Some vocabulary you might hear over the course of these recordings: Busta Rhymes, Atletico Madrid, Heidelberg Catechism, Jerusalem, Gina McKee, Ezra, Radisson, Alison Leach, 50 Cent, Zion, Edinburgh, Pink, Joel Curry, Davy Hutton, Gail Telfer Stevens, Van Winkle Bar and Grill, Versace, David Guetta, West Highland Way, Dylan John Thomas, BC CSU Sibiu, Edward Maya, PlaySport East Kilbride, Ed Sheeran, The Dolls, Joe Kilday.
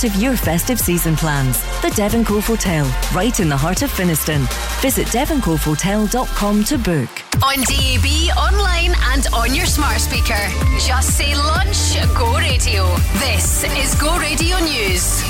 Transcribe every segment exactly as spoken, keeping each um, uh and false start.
part of your festive season plans. The Devon Cove Hotel, right in the heart of Finiston. Visit devon cove hotel dot com to book. On D A B, online and on your smart speaker. Just say lunch, Go Radio. This is Go Radio News.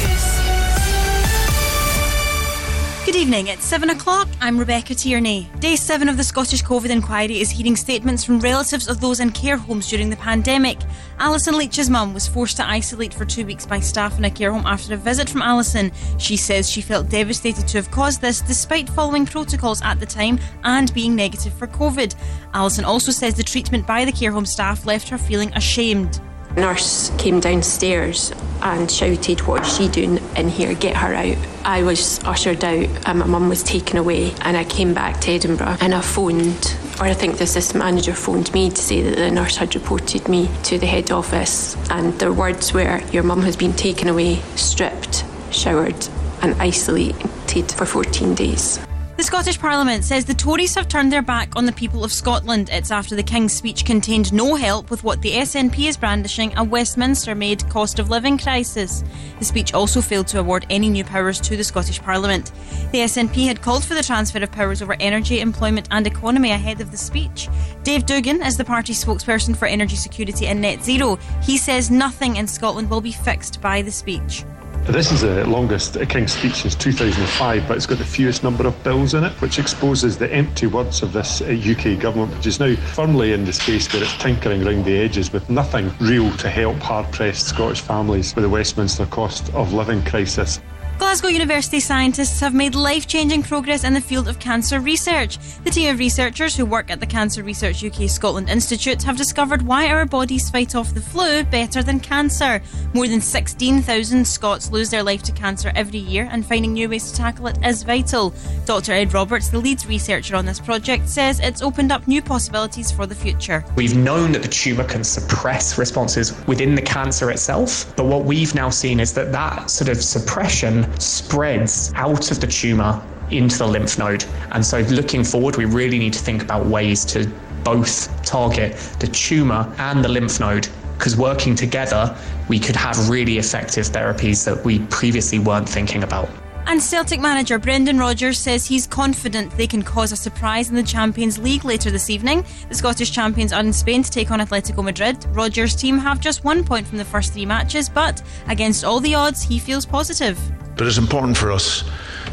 Good evening, it's seven o'clock, I'm Rebecca Tierney. Day seven of the Scottish Covid inquiry is hearing statements from relatives of those in care homes during the pandemic. Alison Leach's mum was forced to isolate for two weeks by staff in a care home after a visit from Alison. She says she felt devastated to have caused this, despite following protocols at the time and being negative for Covid. Alison also says the treatment by the care home staff left her feeling ashamed. The nurse came downstairs and shouted, "What is she doing in here? Get her out." I was ushered out and my mum was taken away, and I came back to Edinburgh and I phoned, or I think the assistant manager phoned me to say that the nurse had reported me to the head office, and their words were, "Your mum has been taken away, stripped, showered and isolated for fourteen days. The Scottish Parliament says the Tories have turned their back on the people of Scotland. It's after the King's speech contained no help with what the S N P is brandishing, a Westminster-made cost of living crisis. The speech also failed to award any new powers to the Scottish Parliament. The S N P had called for the transfer of powers over energy, employment and economy ahead of the speech. Dave Doogan is the party's spokesperson for energy security and net zero. He says nothing in Scotland will be fixed by the speech. This is the longest King's speech since two thousand five, but it's got the fewest number of bills in it, which exposes the empty words of this U K government, which is now firmly in the space where it's tinkering around the edges with nothing real to help hard-pressed Scottish families with the Westminster cost of living crisis. Glasgow University scientists have made life-changing progress in the field of cancer research. The team of researchers who work at the Cancer Research U K Scotland Institute have discovered why our bodies fight off the flu better than cancer. More than sixteen thousand Scots lose their life to cancer every year, and finding new ways to tackle it is vital. Doctor Ed Roberts, the lead researcher on this project, says it's opened up new possibilities for the future. We've known that the tumour can suppress responses within the cancer itself, but what we've now seen is that that sort of suppression spreads out of the tumour into the lymph node. And so looking forward, we really need to think about ways to both target the tumour and the lymph node, because working together, we could have really effective therapies that we previously weren't thinking about. And Celtic manager Brendan Rodgers says he's confident they can cause a surprise in the Champions League later this evening. The Scottish champions are in Spain to take on Atletico Madrid. Rodgers' team have just one point from the first three matches, but against all the odds, he feels positive. But it's important for us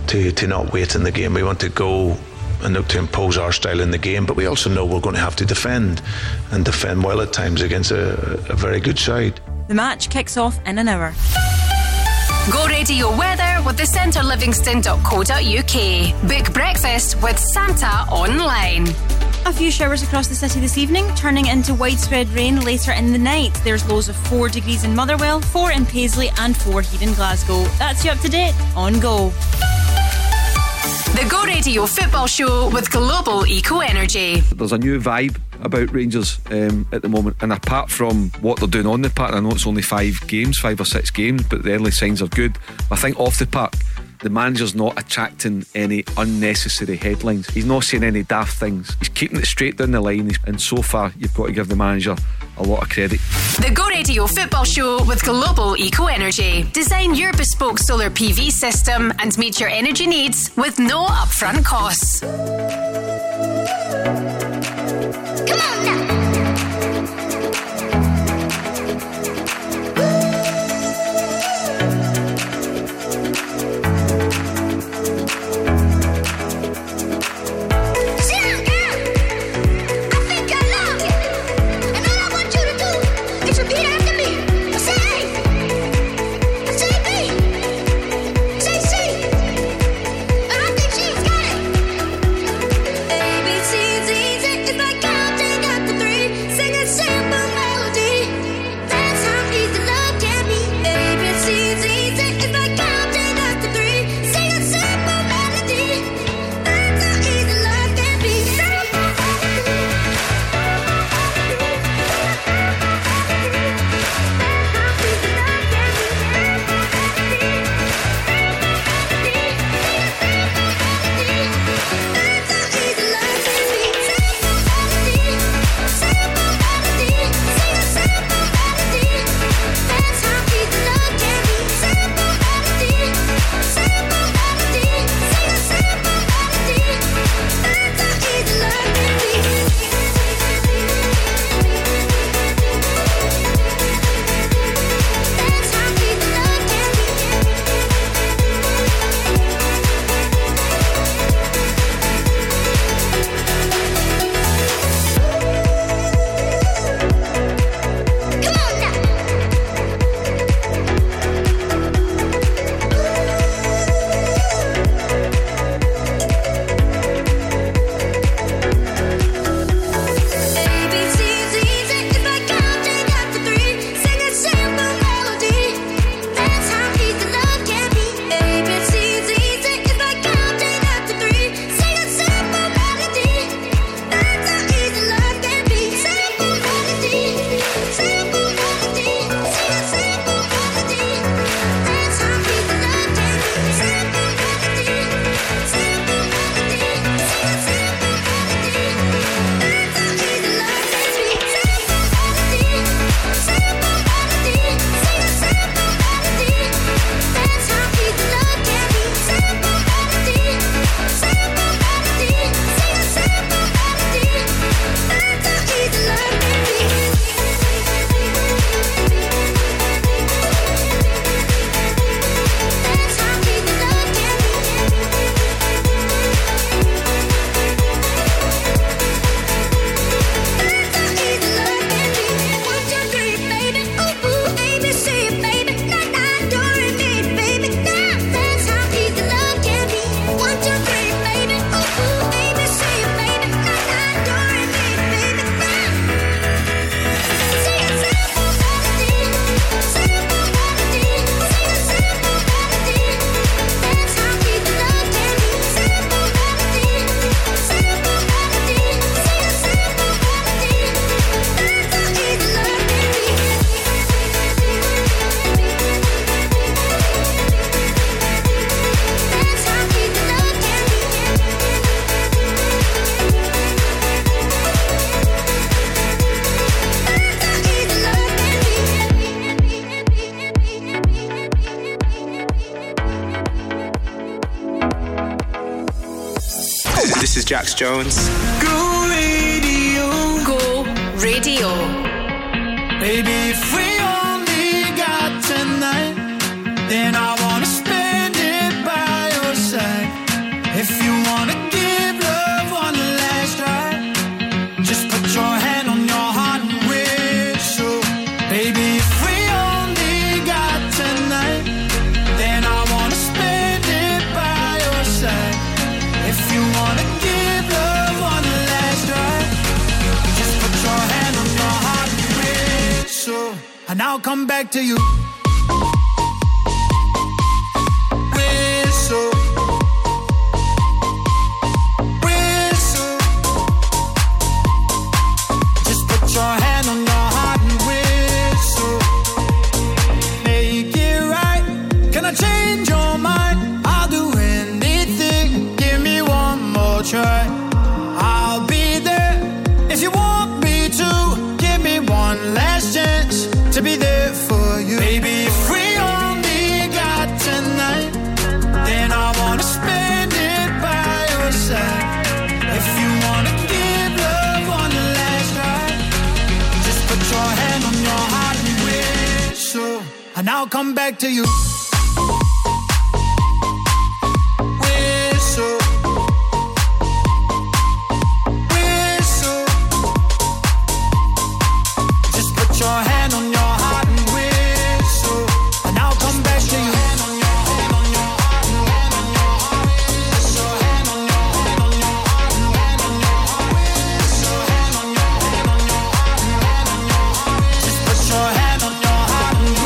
to, to not wait in the game. We want to go and look to impose our style in the game, but we also know we're going to have to defend, and defend well at times against a, a very good side. The match kicks off in an hour. Go Radio Weather with the centre livingston dot co dot uk. Book breakfast with Santa online. A few showers across the city this evening, turning into widespread rain later in the night. There's lows of four degrees in Motherwell, four in Paisley and four here in Glasgow. That's you up to date on Go. The Go Radio Football Show with Global Eco Energy. There's a new vibe about Rangers um, at the moment, and apart from what they're doing on the park, I know it's only five games five or six games, but the early signs are good. I think off the park the manager's not attracting any unnecessary headlines. He's not saying any daft things. He's keeping it straight down the line, and so far you've got to give the manager a lot of credit. The Go Radio Football Show with Global Eco Energy. Design your bespoke solar P V system and meet your energy needs with no upfront costs. Come on now. It's easy. is Jax Jones. Go radio. Go radio. Baby, if we only got tonight, then I want to spend it by your side. If you want to give love one last try, just put your hand on your heart and whistle. Baby, if we only got tonight, then I want to spend it by your side. If you want to give love one last try, just put your hand on your heart and whistle. And I'll come back to you. I'll come back to you. Whistle, whistle. Just put your hand on your heart and whistle, and I'll come back to you. Hand on your hand on your heart and hand on your heart. Whistle, hand on your hand on your heart and hand on your heart. Whistle, hand on your hand on your heart and hand on your heart. Just put your hand on your heart and whistle.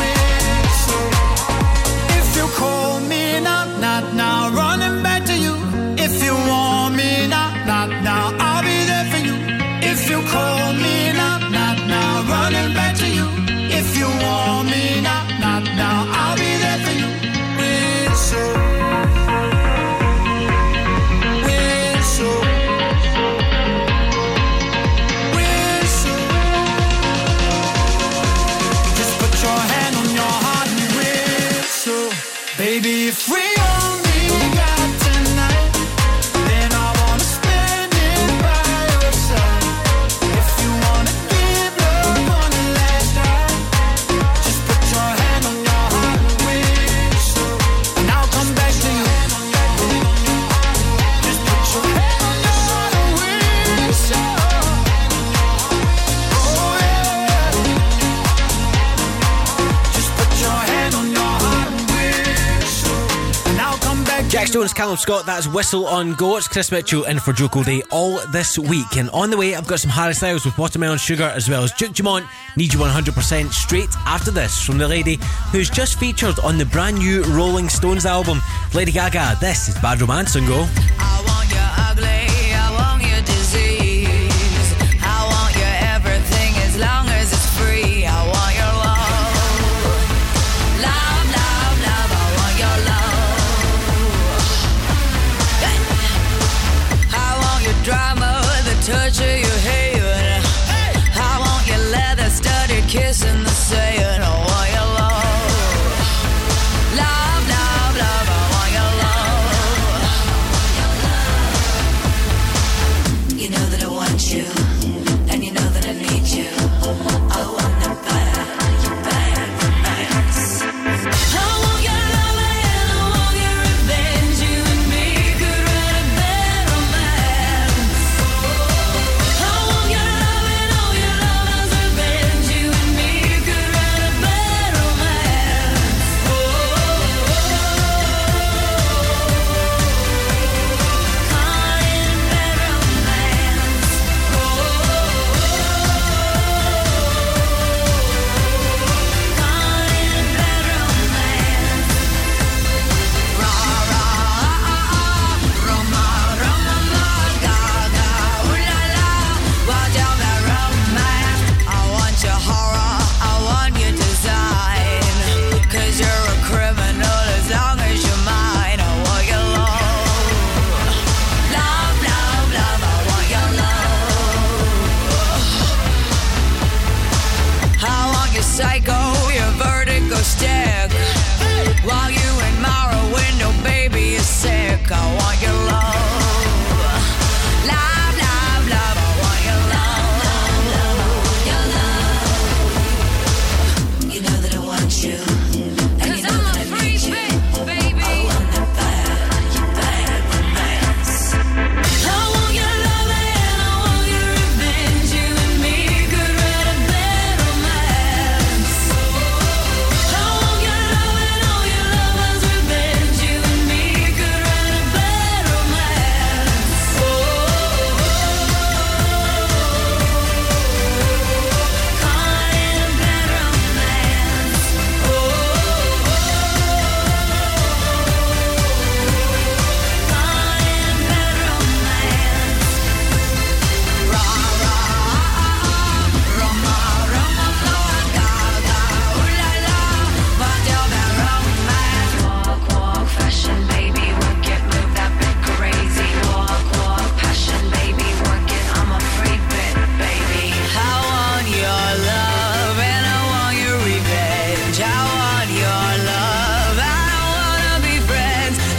Jonas, Callum Scott, that's Whistle on Go. It's Chris Mitchell in for Joe Kilday all this week. And on the way, I've got some Harry Styles with Watermelon Sugar, as well as Duke Dumont, Need You one hundred percent, straight after this from the lady who's just featured on the brand new Rolling Stones album, Lady Gaga. This is Bad Romance on Go. I want your ugly, I want your disease, I want your everything as long as it's free, I want your love, love, love, love, I want your love. Drama, the torture you hate. Hey! I want your leather studded kiss in the sand. I want your love, love, love, love. I want your love.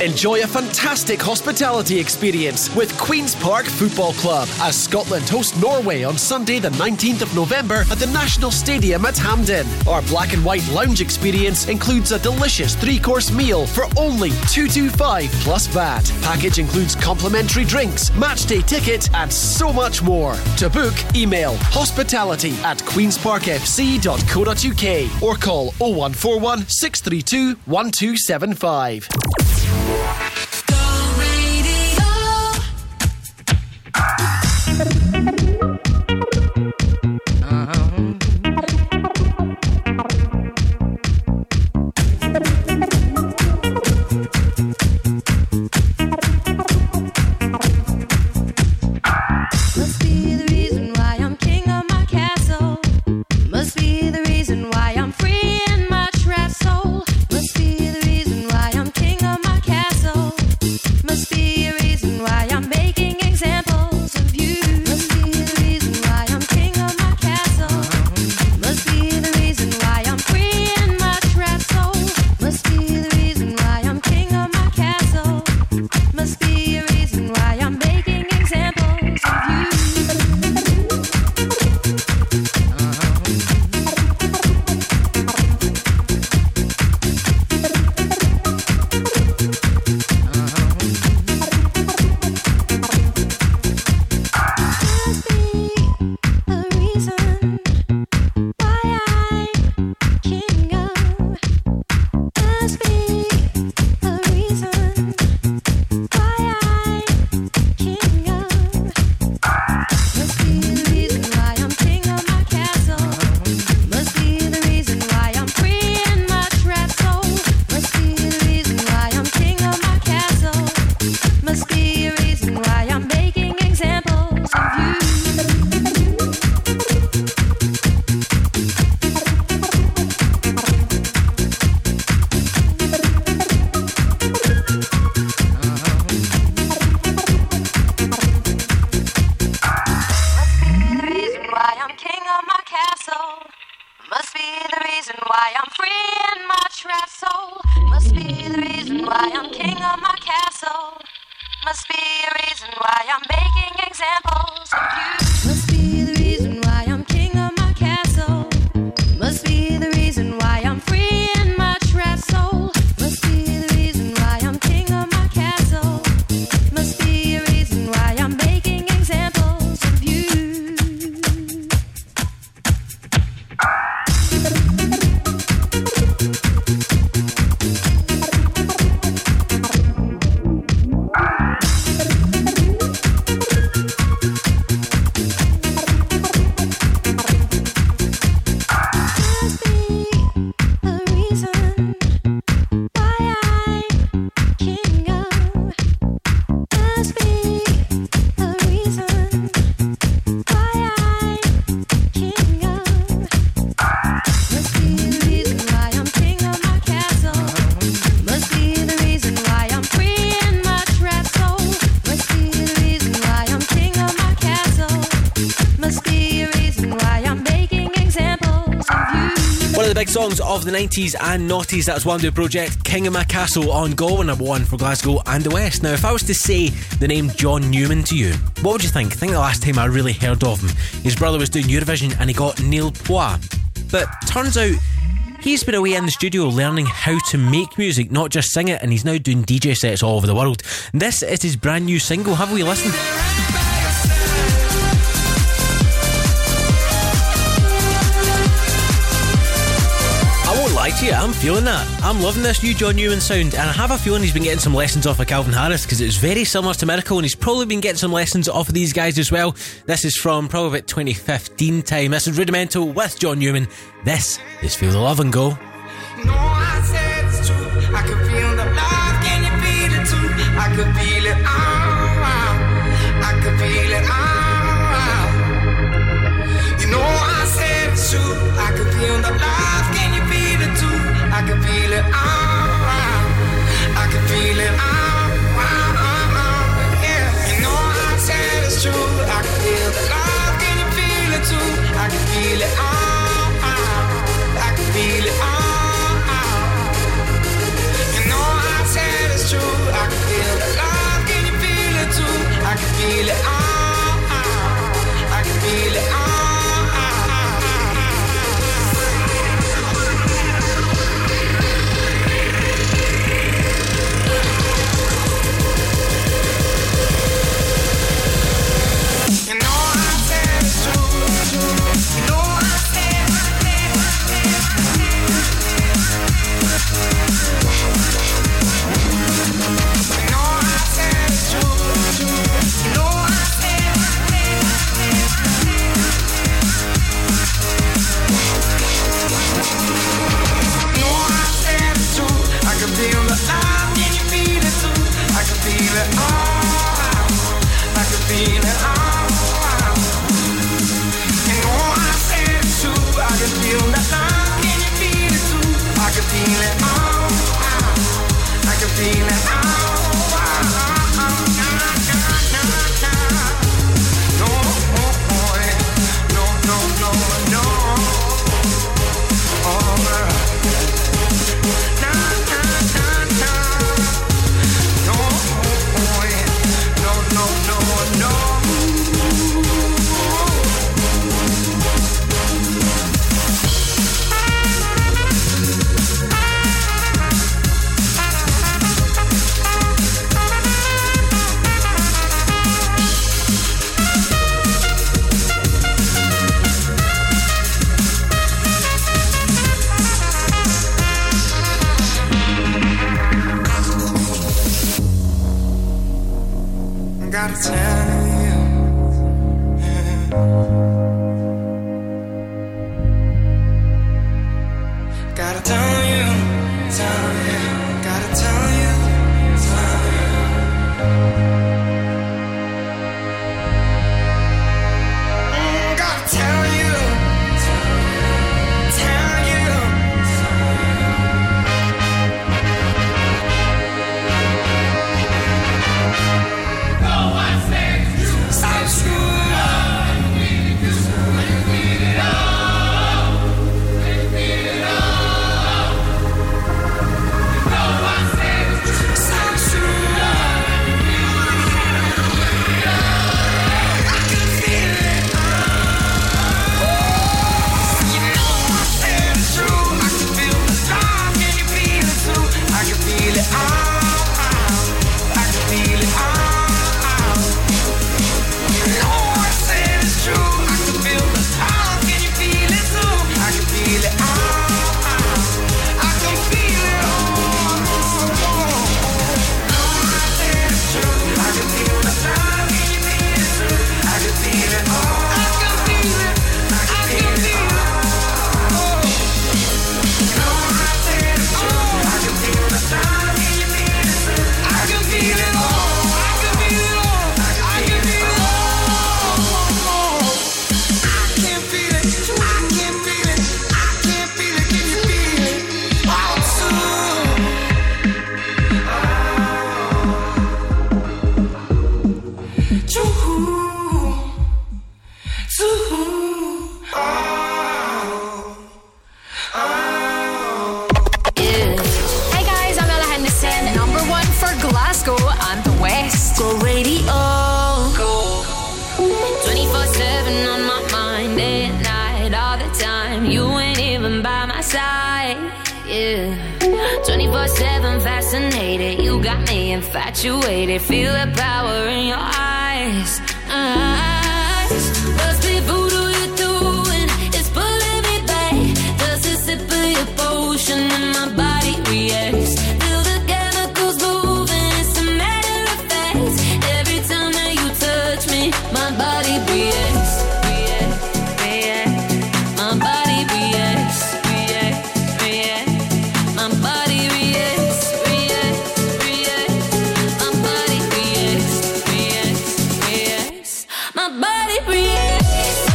Enjoy a fantastic hospitality experience with Queen's Park Football Club as Scotland host Norway on Sunday the nineteenth of November at the National Stadium at Hampden. Our black and white lounge experience includes a delicious three-course meal for only two hundred twenty-five pounds plus V A T. Package includes complimentary drinks, matchday ticket and so much more. To book, email hospitality at queens park f c dot co dot u k or call oh one four one, six three two, one two seven five. Reason One of the big songs of the nineties and noughties, that's Wando Project, King of My Castle on Go, number one for Glasgow and the West. Now, if I was to say the name John Newman to you, what would you think? I think the last time I really heard of him, his brother was doing Eurovision and he got Neil Poir. But turns out he's been away in the studio learning how to make music, not just sing it, and he's now doing D J sets all over the world. This is his brand new single. Have we listened? Yeah, I'm feeling that. I'm loving this new John Newman sound, and I have a feeling he's been getting some lessons off of Calvin Harris, because it's very similar to Miracle, and he's probably been getting some lessons off of these guys as well. This is from probably about twenty fifteen time. This is Rudimental with John Newman. This is Feel the Love and Go. No, I said it's true. I can feel the love. Can you feel it too? I can feel it all. I can feel it all. You know I said it's true. I can feel the love. Can you feel it? I can feel it all, I can feel it all, yeah. You know I said it's true. I can feel the love, can you feel it too? I can feel it all, I can feel it all. You know I said it's true. I can feel the love, can you feel it too? I can feel it all, I can feel it all. twenty-four seven fascinated. You got me infatuated. Feel the power in your eyes. Eyes. What's the voodoo you're doing? It's pulling me back. Does it sip of your potion and my body reacts? Feel the chemicals moving. It's a matter of fact. Every time that you touch me, my body reacts. My body, yes. My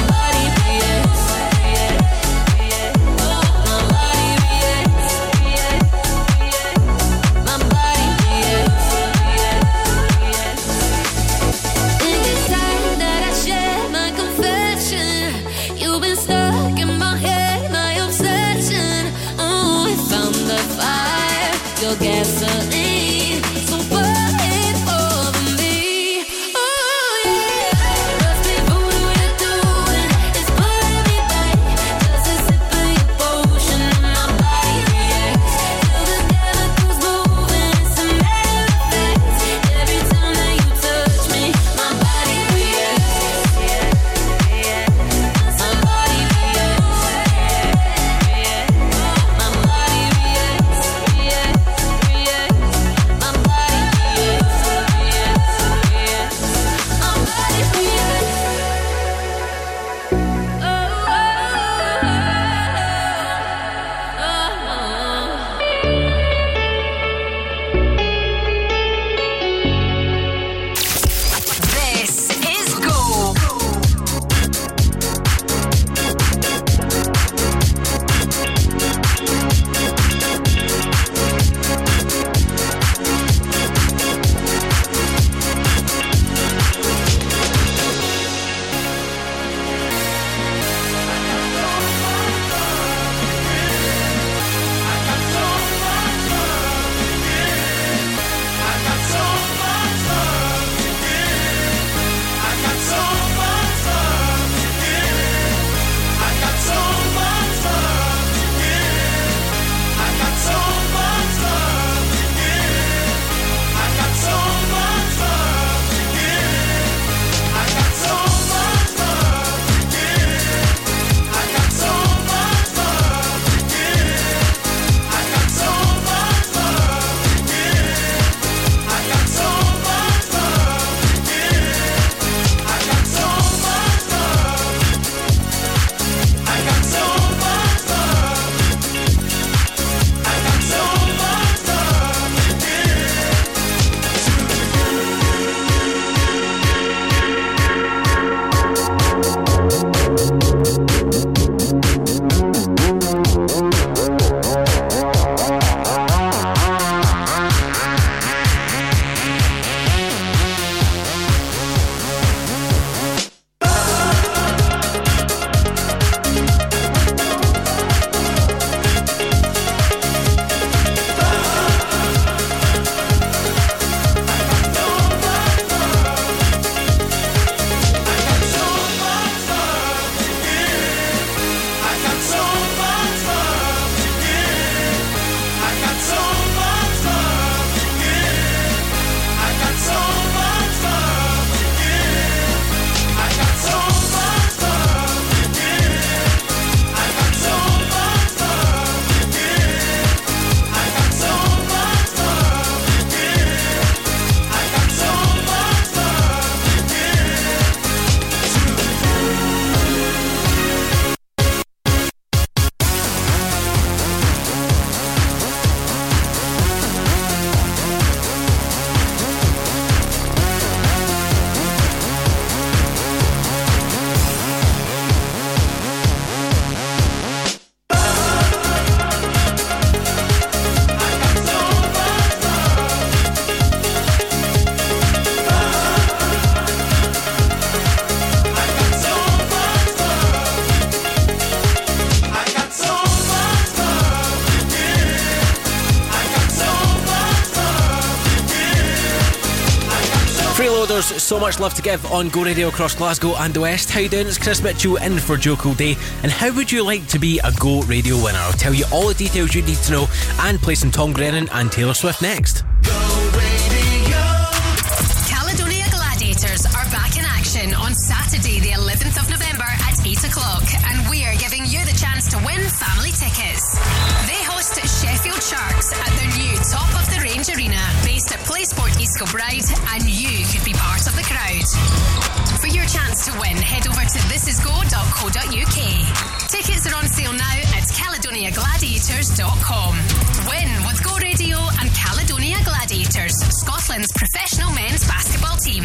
body, yes. My body, Brothers, so much love to give on Go Radio across Glasgow and the West. How you doing? It's Chris Mitchell in for Joe Kilday. And how would you like to be a Go Radio winner? I'll tell you all the details you need to know and play some Tom Grennan and Taylor Swift next. Go Radio! Caledonia Gladiators are back in action on Saturday the eleventh of November at eight o'clock, and we're giving you the chance to win family tickets. They host Sheffield Sharks at their new Top of the Range Arena based at PlaySport East Kilbride, and you could be part of the crowd. For your chance to win, head over to this is go dot co dot u k. Tickets are on sale now at caledonia gladiators dot com. Win with Go Radio and Caledonia Gladiators, Scotland's professional men's basketball team.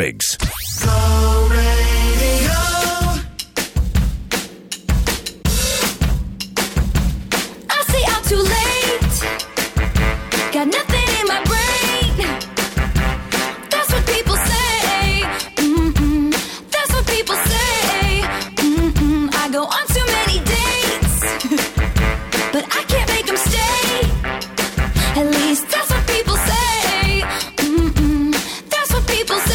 Briggs. Go Radio. I say I'm too late. Got nothing in my brain. That's what people say. Mm-mm. That's what people say. Mm-mm. I go on too many dates, but I can't make them stay. At least that's what people say. Mm-mm. That's what people say.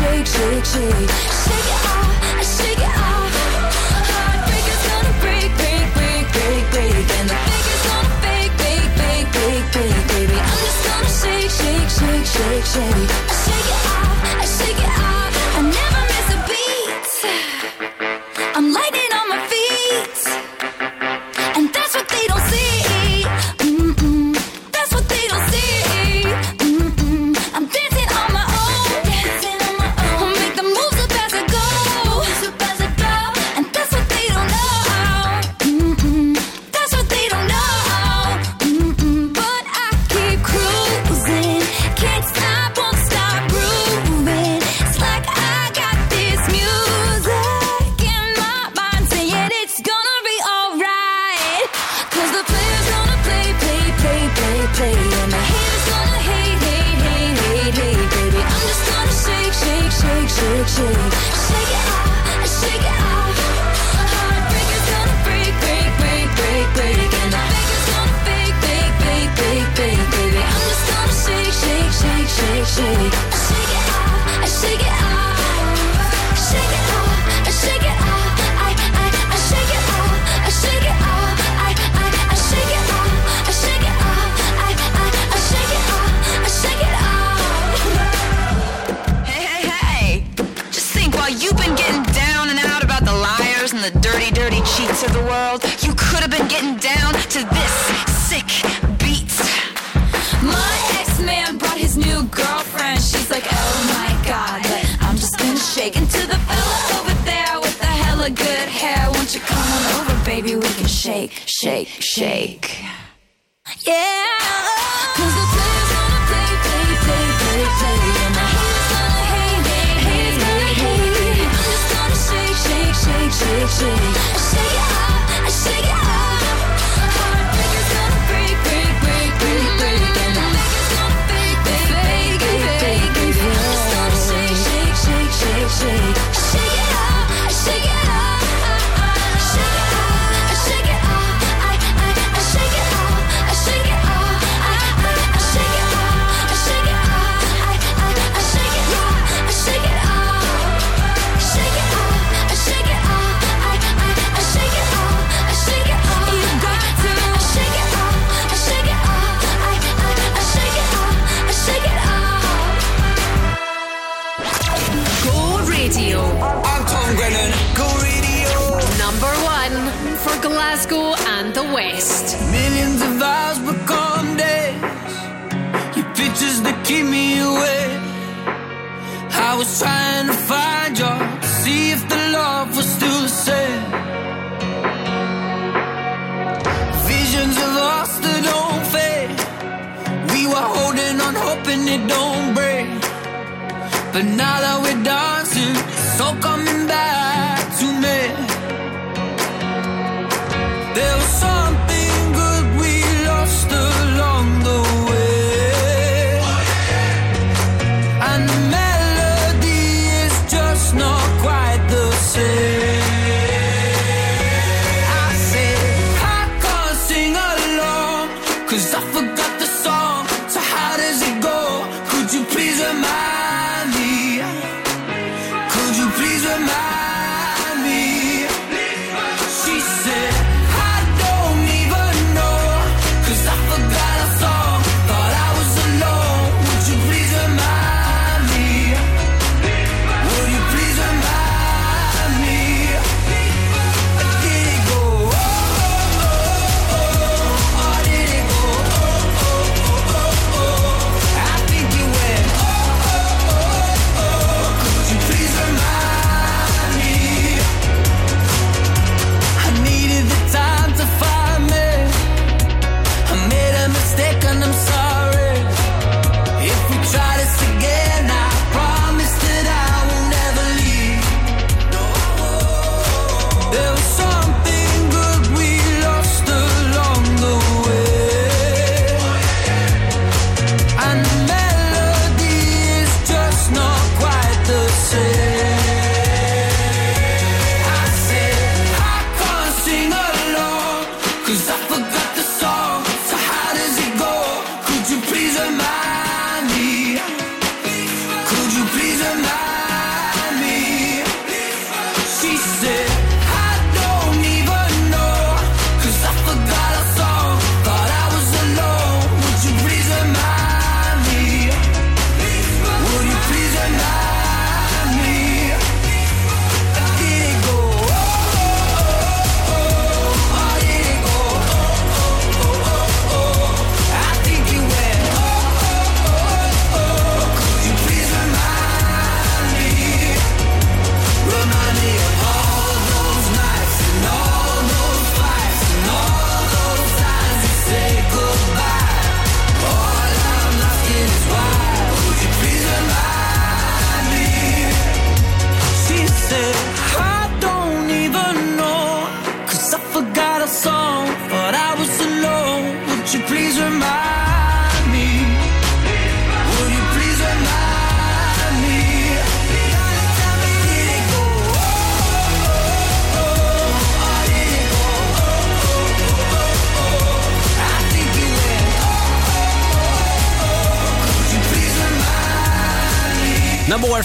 Shake, shake it off, shake it off. Heartbreaker's gonna break, break, break, break, break. And the faker's gonna fake, fake, fake, fake, fake, baby. I'm just gonna shake, shake, shake, shake, shake. I shake it off, I shake it off. I never miss a beat. I'm lightning on my feet, and that's what they don't see. Mm-mm, that's what they don't see. Mm-mm, I'm dancing on my own. Shake, shake, shake it off, shake it off. Heartbreaker's gonna break, break, break, break, break. And the faker's gonna fake, fake, fake, fake, fake, baby. I'm just gonna shake, shake, shake, shake, shake. I shake it off, I shake it off. Shake it off, I shake it off. I, I, I shake it off, I shake it off. I, I, I shake it off, I shake it off. I, I, I shake it off, I shake it off. Hey, hey, hey. While you've been getting down and out about the liars and the dirty, dirty cheats of the world, you could have been getting down to this sick beat. My ex-man brought his new girlfriend. She's like, oh my God, but I'm just gonna shake into the fella over there with the hella good hair. Won't you come on over, baby? We can shake, shake, shake. Yeah. Cause the players wanna play, play, play, play, play. And the haters wanna hate, hate, hate, hate, hate. Shake, shake, shake, shake. I shake it off, I shake it off. Heartbreaker's gonna break, break, break, break, break. And the faker's gonna fake, fake, fake, fake, fake, fake. I'm just gonna shake, shake, shake, shake, shake. I shake it off, I shake it off. I shake it off, I shake it off. I, I, I shake it off, I shake it off. I, I, I shake it off, I shake it off. I, I, I shake it off, I shake it off. Shake it off, I shake it off. I, I, Glasgow and the West. Millions of hours become days, your pictures that keep me awake. I was trying to find you, to see if the love was still the same. Visions of us that don't fade, we were holding on hoping it don't break. But now that we're dancing, it's all coming back to me. There was something good we lost along the way, and the melody is just not quite the same.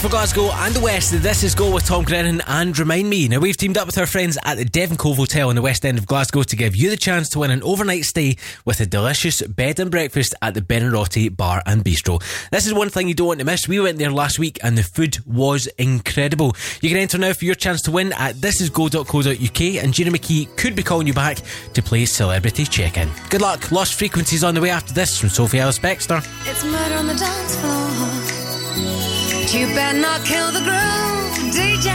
For Glasgow and the West, this is Go with Tom Grennan and Remind Me. Now, we've teamed up with our friends at the Devon Cove Hotel in the West End of Glasgow to give you the chance to win an overnight stay with a delicious bed and breakfast at the Benarotti Bar and Bistro. This is one thing you don't want to miss. We went there last week and the food was incredible. You can enter now for your chance to win at this is go dot co dot u k, and Gina McKee could be calling you back to play Celebrity Check-In. Good luck. Lost Frequencies on the way after this from Sophie Alice Baxter. It's murder on the dance floor. You better not kill the groove, D J.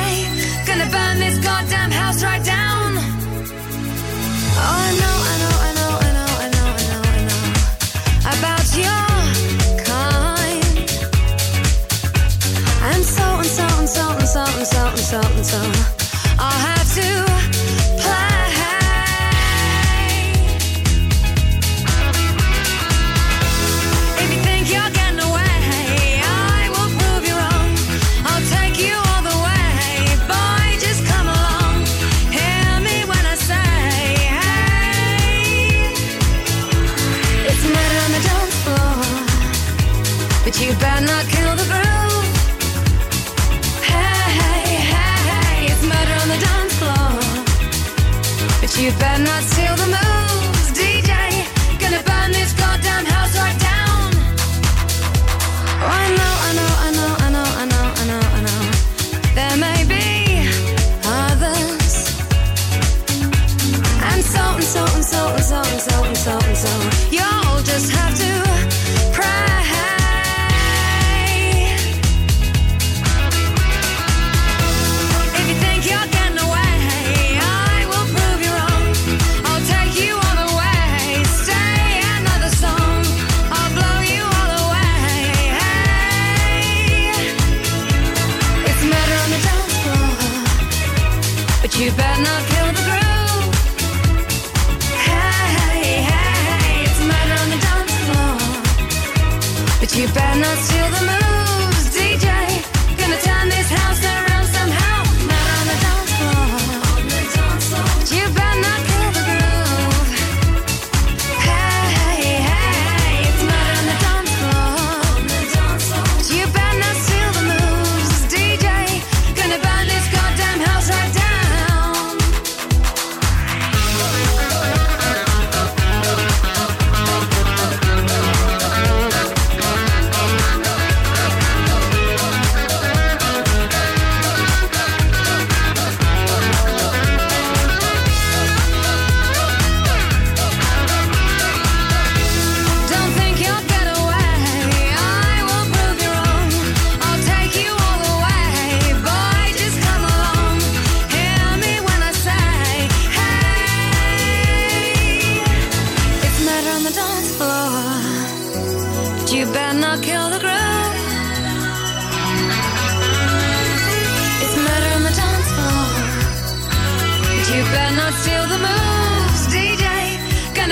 Gonna burn this goddamn house right down. Oh, I know, I know, I know, I know, I know, I know, I know about your kind. And so, and so, and so, and so, and so, and so, and so, I'll have to play. If you think you're getting you better not kill the groove. Hey, hey, hey, hey, it's murder on the dance floor. But you better not steal the moves, D J. Gonna burn this goddamn house right down. Oh, I know, I know, I know, I know, I know, I know, I know. There may be others. And so You better not steal the moves, D J. Gonna turn this house around somehow. Not on the dance floor. On the dance floor. You better not kill the groove. Hey, hey, it's murder on the dance floor. On the dance floor. You better not steal the moves, D J. Gonna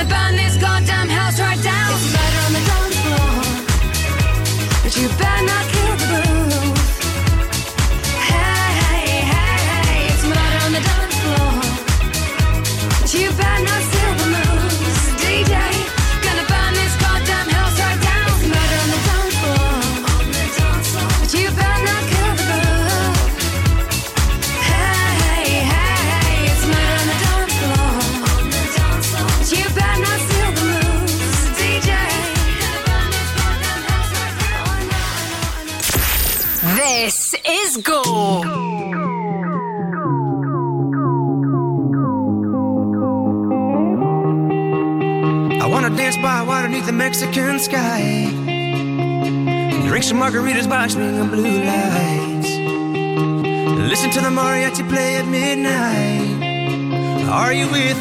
burn this goddamn house right down. Margaritas by string of blue lights. Listen to the mariachi play at midnight. Are you with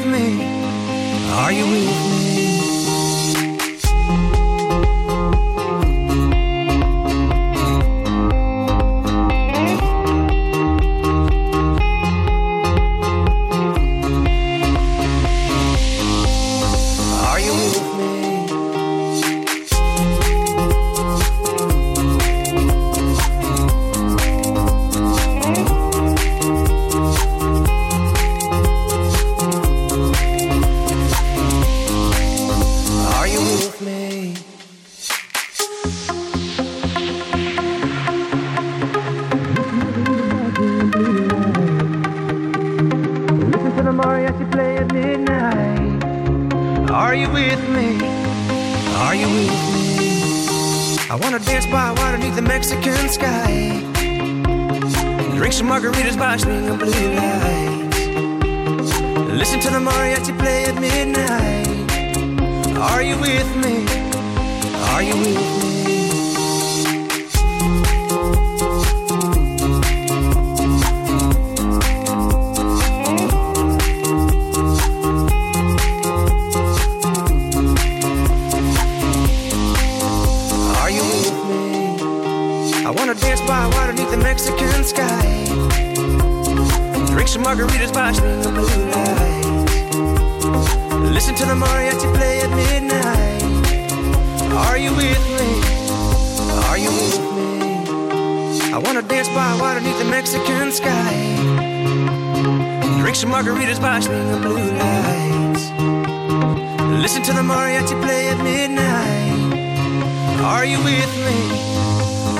me?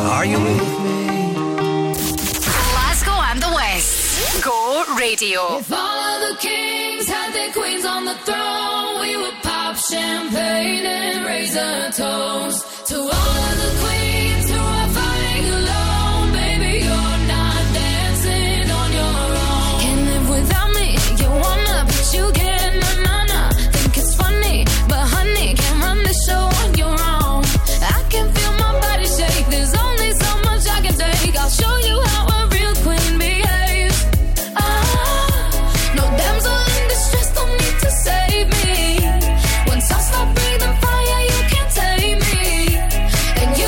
Are you with me? And you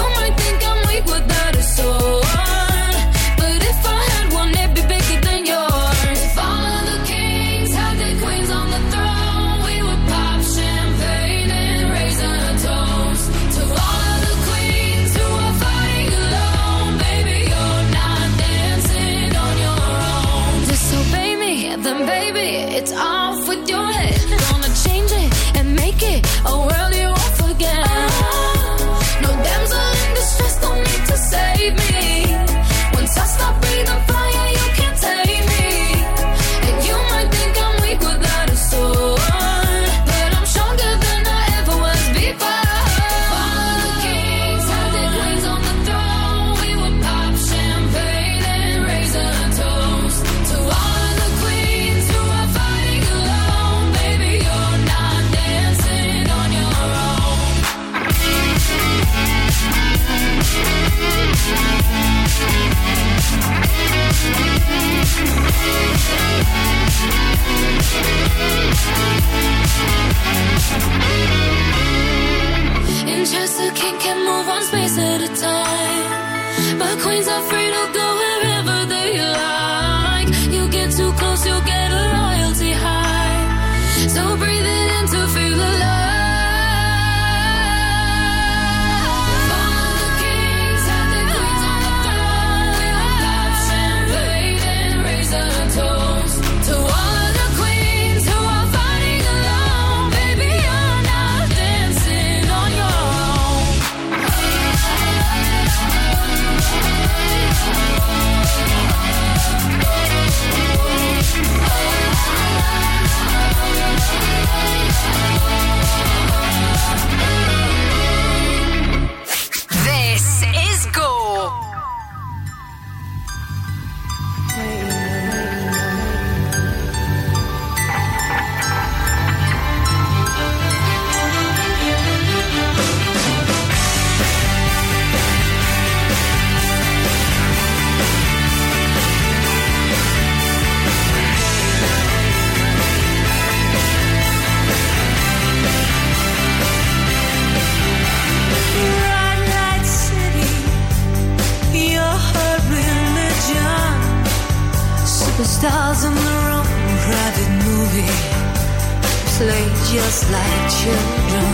play just like children.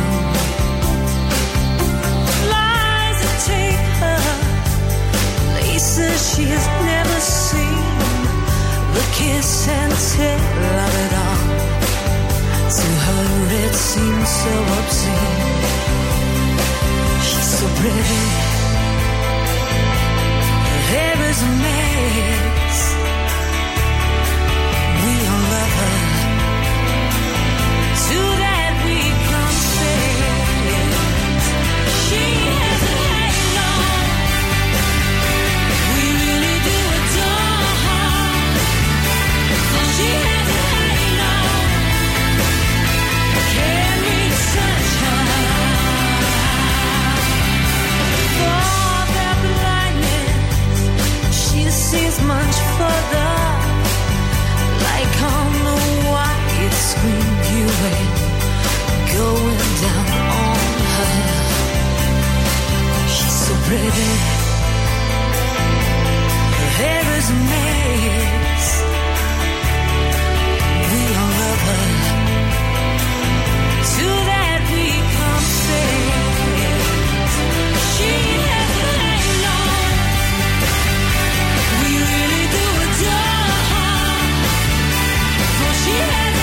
Lies that take her places she has never seen. The kiss and tell of it all, to her it seems so obscene. She's so pretty, her hair is a mess. We all love her, to that we confess. She has a hang on, we really do adore her. For she has a hang on, can't reach such high. For that blindness, she sees much further, like on the white screen. Going down on her. She's so pretty, her hair is a mess. We all love her, to that we confess. She has a hang on, we really do adore her, for she has.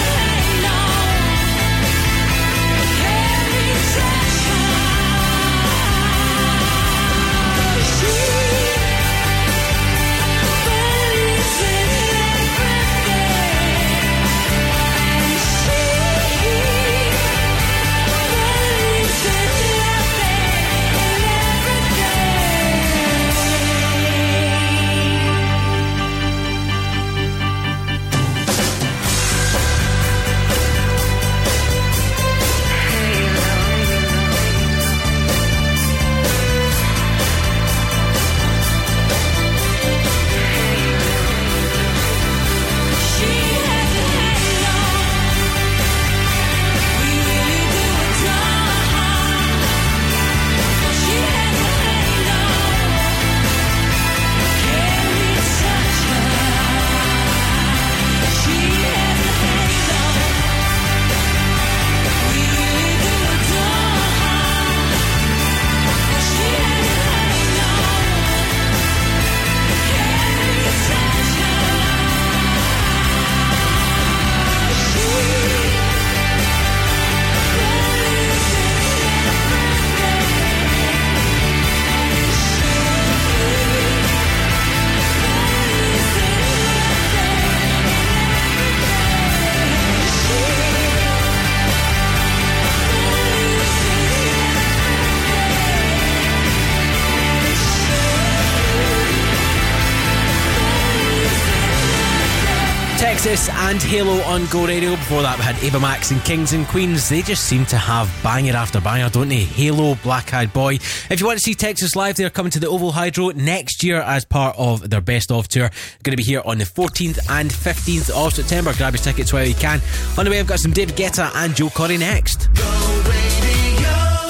And Halo on Go Radio. Before that we had Ava Max and Kings and Queens. They just seem to have banger after banger, don't they? Halo, Black Eyed Boy. If you want to see Texas live, they're coming to the Oval Hydro next year as part of their Best Of Tour. Going to be here on the fourteenth and fifteenth of September. Grab your tickets while you can. On the way I've got some David Guetta and Joe Curry next. Go Radio.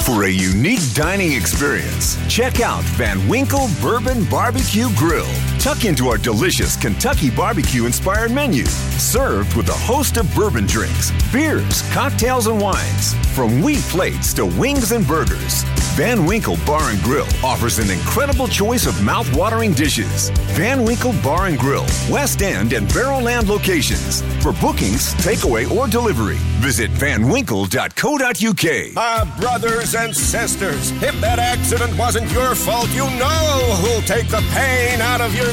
For a unique dining experience, check out Van Winkle Bourbon Barbecue Grill. Tuck into our delicious Kentucky barbecue-inspired menu, served with a host of bourbon drinks, beers, cocktails, and wines, from wheat plates to wings and burgers. Van Winkle Bar and Grill offers an incredible choice of mouth-watering dishes. Van Winkle Bar and Grill, West End and Barrowland locations. For bookings, takeaway, or delivery, visit van winkle dot co dot uk. Ah, brothers and sisters, if that accident wasn't your fault, you know who'll take the pain out of your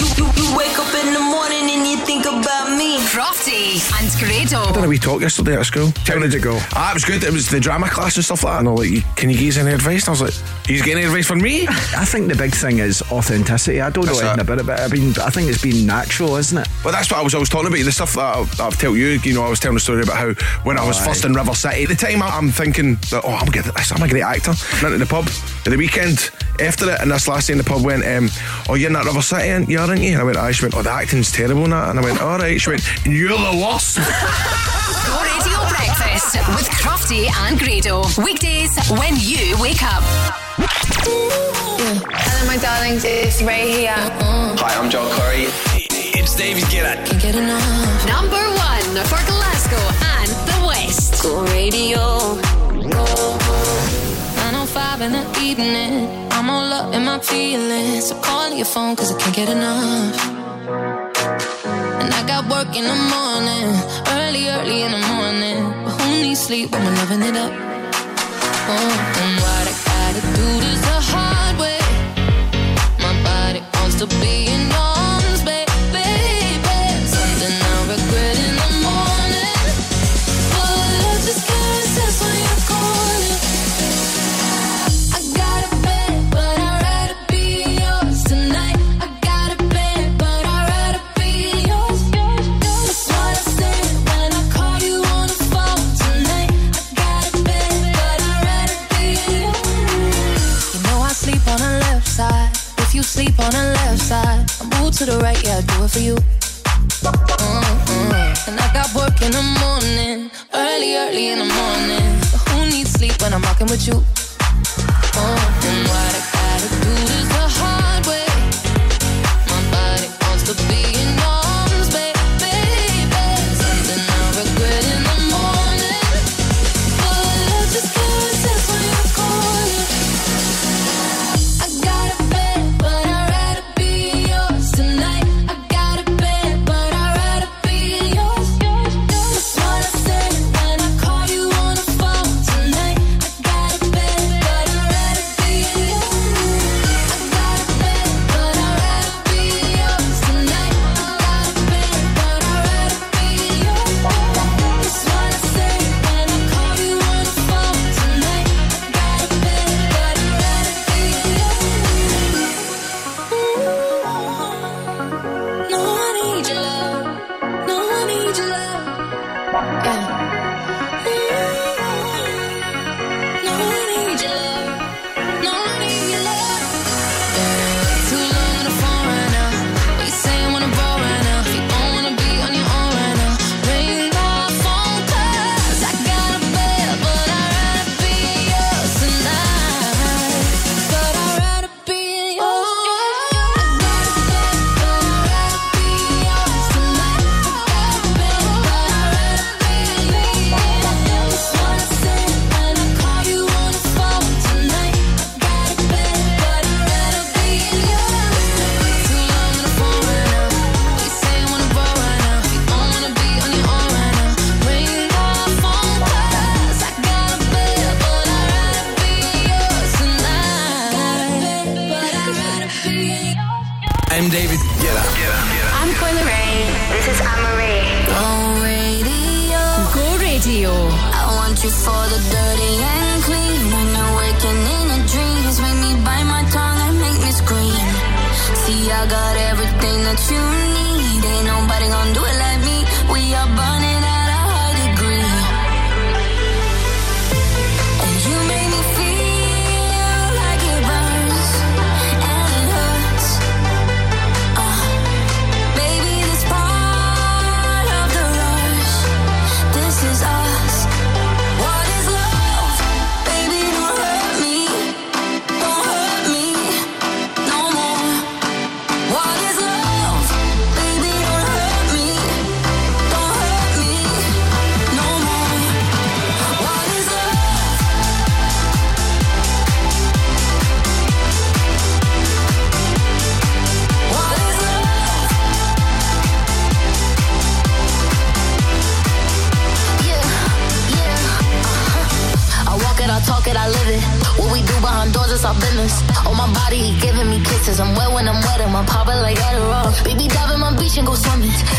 You, you, you wake up in the morning and you think about me. Drop. Crafty and Grado. I did a wee talk yesterday at school. How did it go? Ah, it was good. It was the drama class and stuff like that. And I was like, can you give us any advice? And I was like, he's getting any advice from me? I think the big thing is authenticity. I don't that's know anything about it, but I mean, I think it's been natural, isn't it? Well, that's what I was always talking about. The stuff that I've, I've told you, you know, I was telling the story about how when oh, I was aye. first in River City, at the time I'm thinking that, oh, I'm, good at this. I'm a great actor. Went to the pub at the weekend after it, and this last day in the pub went, um, oh, you're in that River City, aren't you? Aren't you? And I went, aye. She went, oh, the acting's terrible and that. And I went, all right. She went, you're the worst. Your Radio Breakfast with Crofty and Grado. Weekdays when you wake up. Hello, my darlings. It's Ray here. Hi, I'm Joel Curry. It's David Guetta. Can't get enough. Number one for Glasgow and the West. Go Radio. nine oh five in the evening. I'm all up in my feelings, so call your phone cause I can't get enough. And I got work in the morning, early, early in the morning. But who needs sleep when we're loving it up? Oh, and what I gotta do this the hard way. My body wants to be in your arms, baby. Something I regret in the morning, but love just can't sense when you're calling. You sleep on the left side, I move to the right, yeah, I do it for you. Mm-hmm. And I got work in the morning, early, early in the morning. But who needs sleep when I'm rocking with you? Oh, and what I gotta do this the hard way. My body wants to be in your arms, baby, baby. Something I regret in the morning, but love just can't sense when you're calling. I gotta.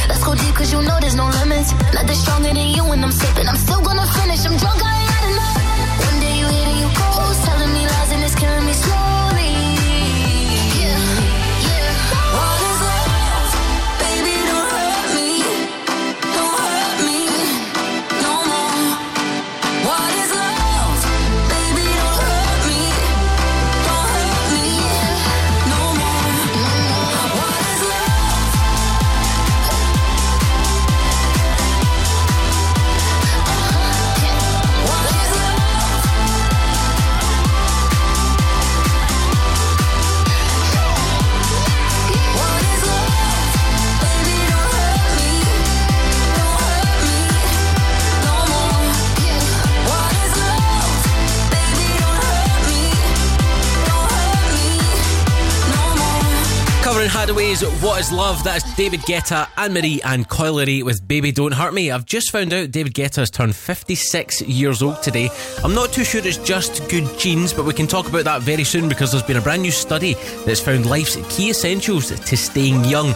Let's go deep cause you know there's no limit. eyes. Blood is stronger than you and I'm sipping. I'm still gonna finish. I'm drunk, I ain't had enough. One day you hit and you cold, telling me lies and it's killing me slowly. Yeah, yeah. What is love? Baby, don't hurt me. Don't hurt me no more. What is love? Baby, don't hurt me. Don't hurt me no more. No more. What is love? Uh-huh. Yeah. What is love? What is love? Baby, don't hurt me. Don't hurt me no more. Yeah. What is love? Baby, don't hurt me. Don't hurt me no more. Covering Hadaway's What Is Love, that's David Guetta, Anne-Marie and Coilery with Baby Don't Hurt Me. I've just found out David Guetta has turned fifty-six years old today. I'm not too sure it's just good genes, but we can talk about that very soon because there's been a brand new study that's found life's key essentials to staying young.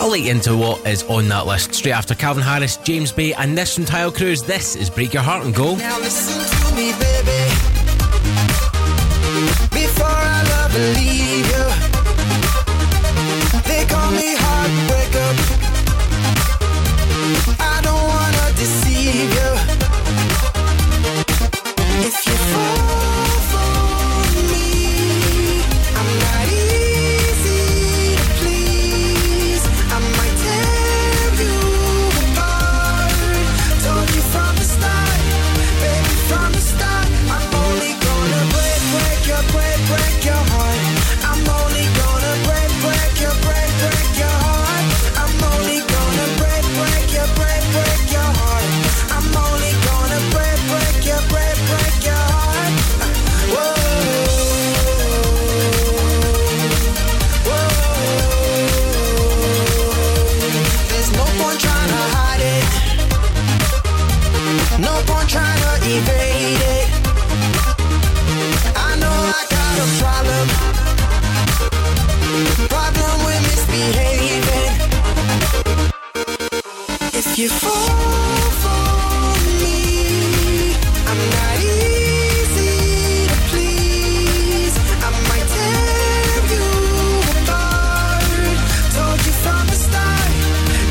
I'll let you into what is on that list straight after Calvin Harris, James Bay and this from Tile Crews. This is Break Your Heart and Go. Now listen to me, baby. Before I love and leave you, they call me heartbreaker. I don't wanna deceive you. If you fall for me, I'm not easy to please. I might tear you apart. Told you from the start, baby, from the start. I'm only gonna break, break your, break, break your heart. I'm only gonna break, break your, break, break your heart. I'm only gonna break, break your, break, break your heart. I'm only gonna break, break your, break, break your heart. Whoa, whoa. There's no point trying to hide it. No point trying to evade it. I know I got a problem. Problem with misbehaving. If you fall for me, I'm not easy to please. I might tear you apart. Told you from the start,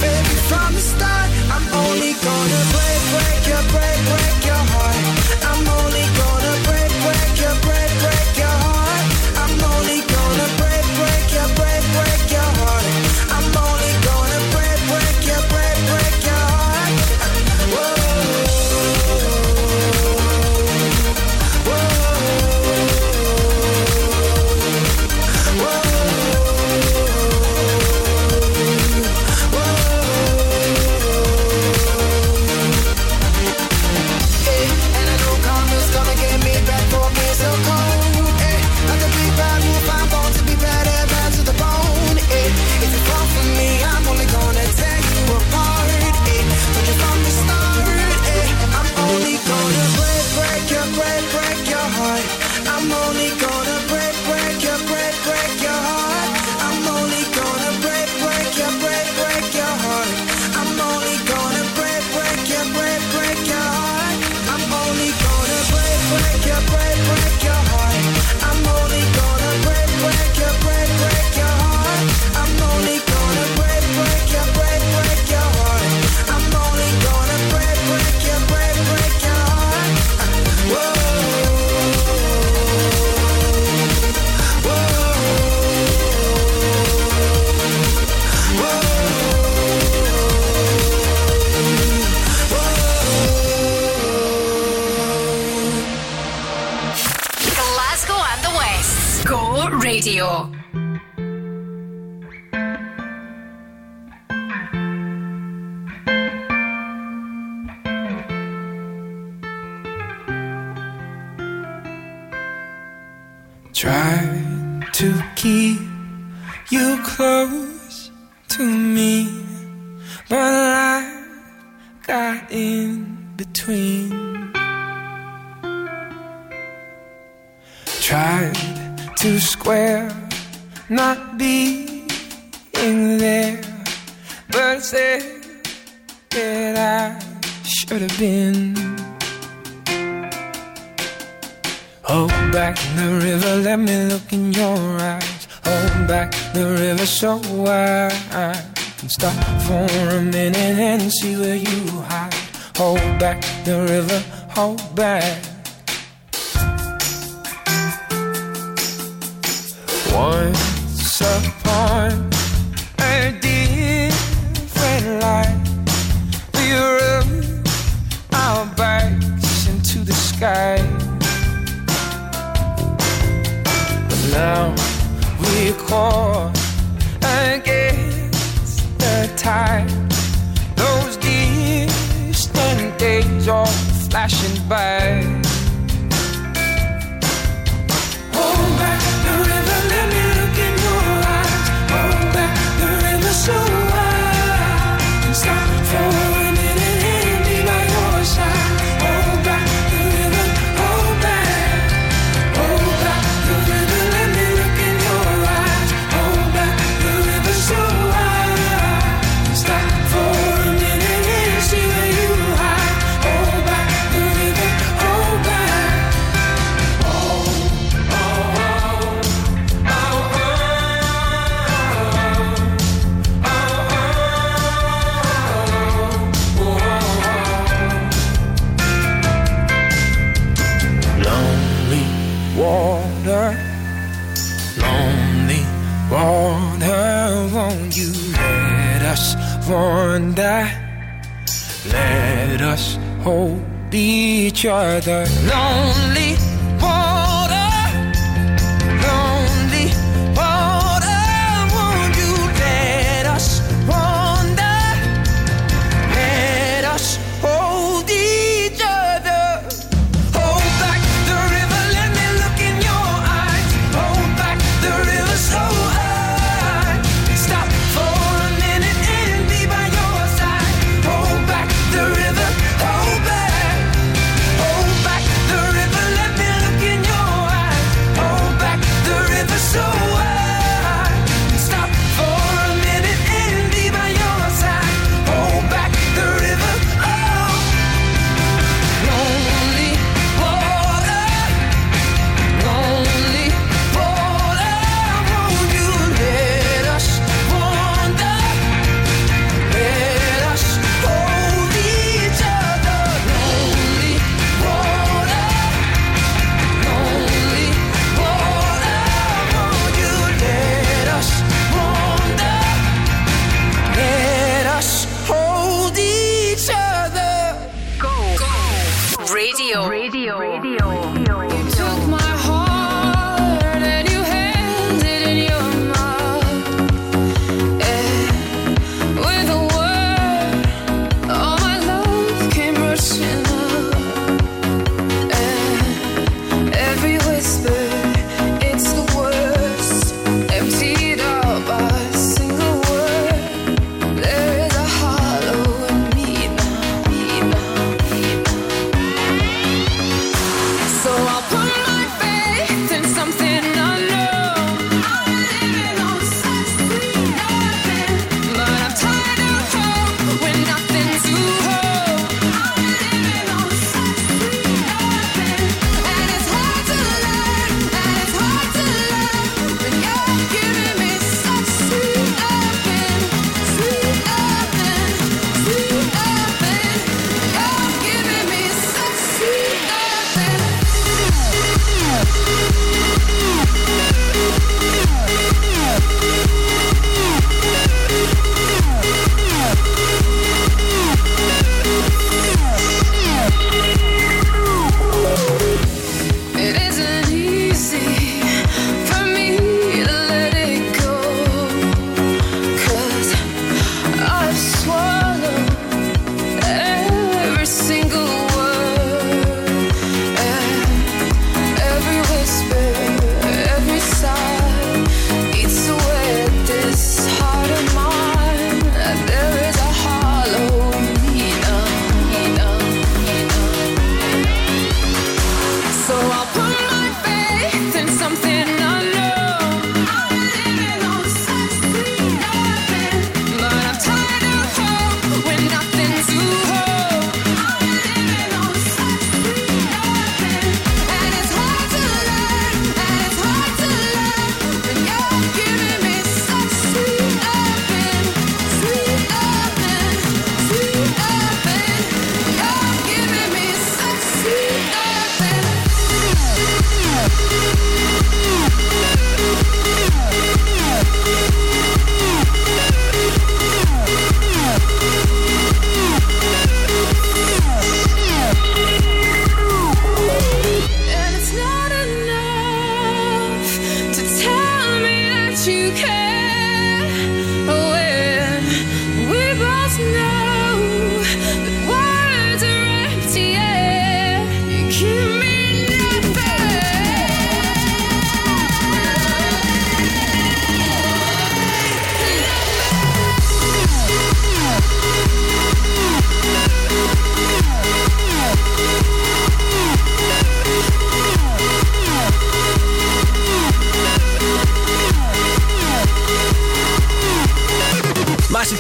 baby, from the start. I'm only gonna break, break your, break, break your heart. I'm only gonna break, break your, break, break your heart. I'm only gonna break, break your, break, break your heart. I'm only gonna break, break your, break, break your heart. And I know karma's gonna get me back for being so cold. Eh, not to be bad, move, I'm born to be bad, eh, bad to the bone. Eh, if you fall for me, I'm only gonna tear you apart. Eh, told you from the start. Eh, I'm only gonna break, break your, break, break your heart. I'm only gonna break, break your, break, break your heart. I'm only gonna break, break your, break, break your heart. I'm only gonna break, break your, break, break your heart. I'm only gonna break, break your, break, break your heart. I'm only gonna break, break your, break, break your heart. I'm only gonna break, break your, break, break your heart. I'm only gonna break, break your, break, break your heart. Glasgow and the West's Go Radio. Try to keep you close to me, but life got in between. Tried to square not being there, but said should have been. Hold back the river, let me look in your eyes. Hold back the river so I, I can stop for a minute and see where you hide. Hold back the river, hold back. Once upon a different life, we rubbed our backs into the sky. But now we're caught against the tide. Those distant days are flashing by. So I can stop for a minute and be by your side. Hold back the river, hold back. Hold back the river, let me look in your eyes. Hold back the river, so I can stop for a minute and see where you hide. Hold back the river, hold back. Oh, oh, oh, oh, oh, oh, oh. Water, lonely water, won't you let us wander? Let us hold each other. Lonely water, lonely water, won't you let us wander? Let us hold each other. Hold back the river, let me look in your eyes. Hold back the river so I can stop for a minute and be by your side. Hold back the river, hold back. Hold back the river, let me look in your eyes. Hold back the river so I can stop for a minute and be by your side. Hold back the river, oh. Lonely water, lonely water, won't you let us wander? Let us hold each other. Lonely water, lonely water, won't you let us wander? Let us hold each other. Radio. Radio. Radio. You took my heart and you held it in your mouth. Eh, with a word, all my love came rushing out. Eh, every whisper, it's the worst. Emptied out by a single word. There is a hollow in me now, me now, me now. So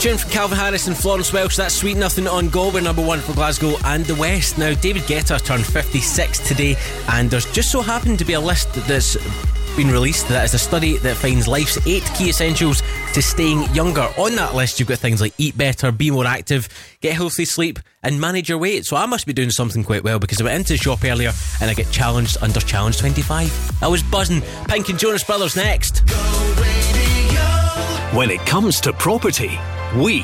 tune from Calvin Harris and Florence Welsh. That's Sweet Nothing on Go. We're number one for Glasgow and the West. Now, David Guetta turned fifty-six today, and there's just so happened to be a list that's been released that is a study that finds life's eight key essentials to staying younger. On that list, you've got things like eat better, be more active, get healthy sleep, and manage your weight. So I must be doing something quite well, because I went into the shop earlier and I get challenged under Challenge twenty-five. I was buzzing. Pink and Jonas Brothers next. Go Radio. When it comes to property, we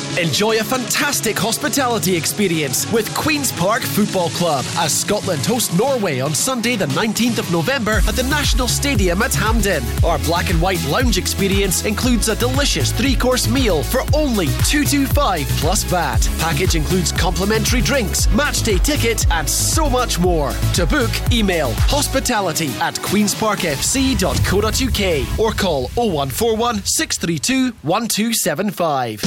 Enjoy a fantastic hospitality experience with Queen's Park Football Club as Scotland host Norway on Sunday the nineteenth of November at the National Stadium at Hampden. Our black and white lounge experience includes a delicious three-course meal for only two hundred twenty-five pounds plus V A T. Package includes complimentary drinks, matchday ticket and so much more. To book, email hospitality at queens park f c dot co dot u k or call oh one four one, six three two, one two seven five.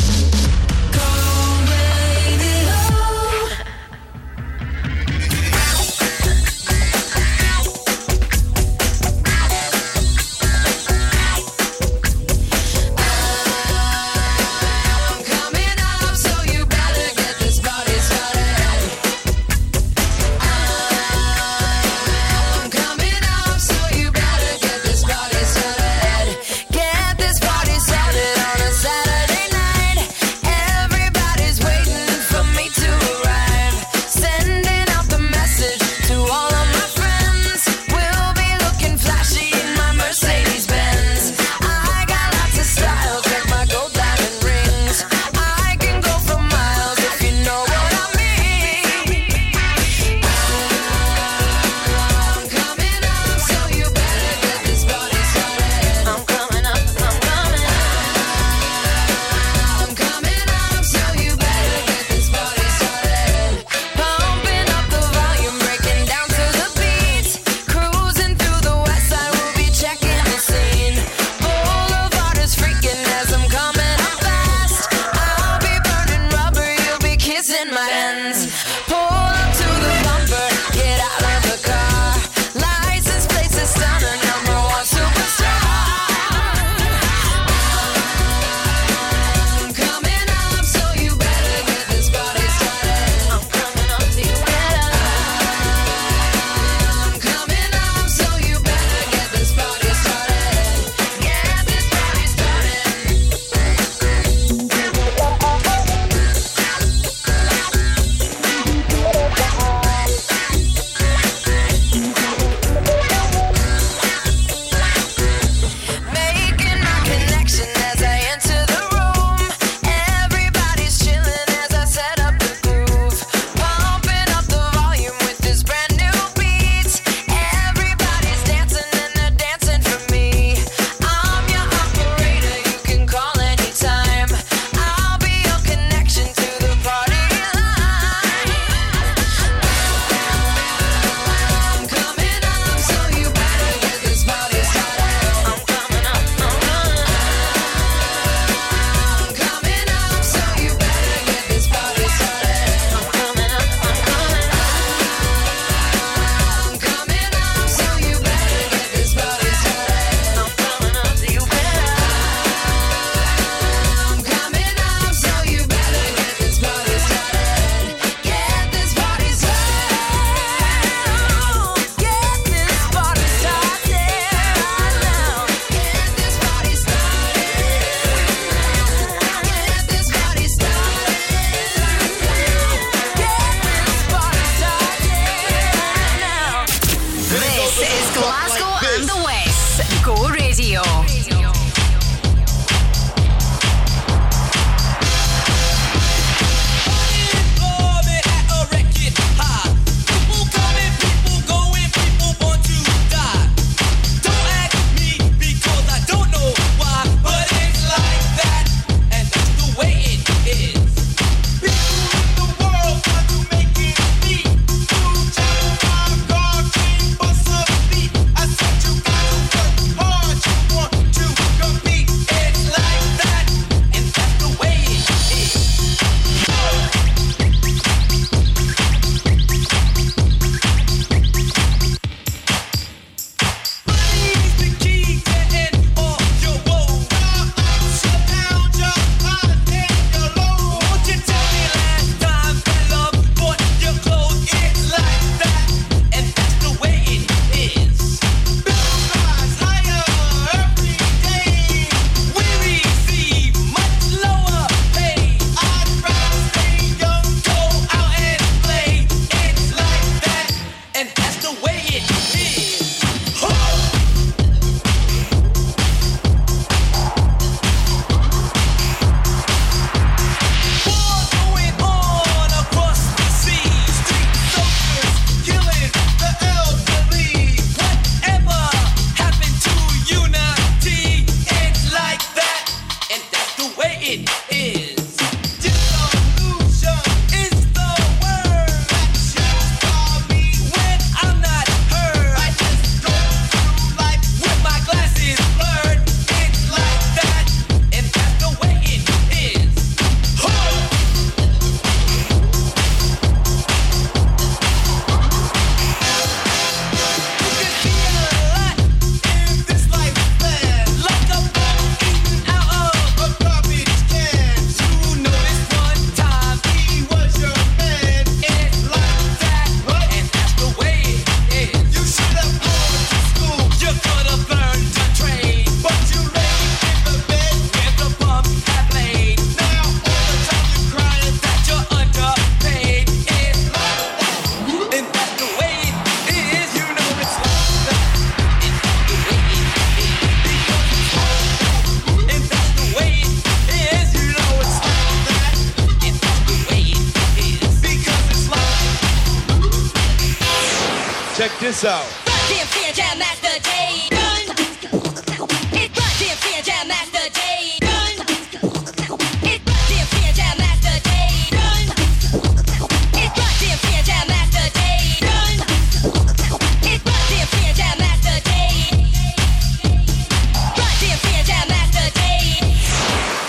Check this out.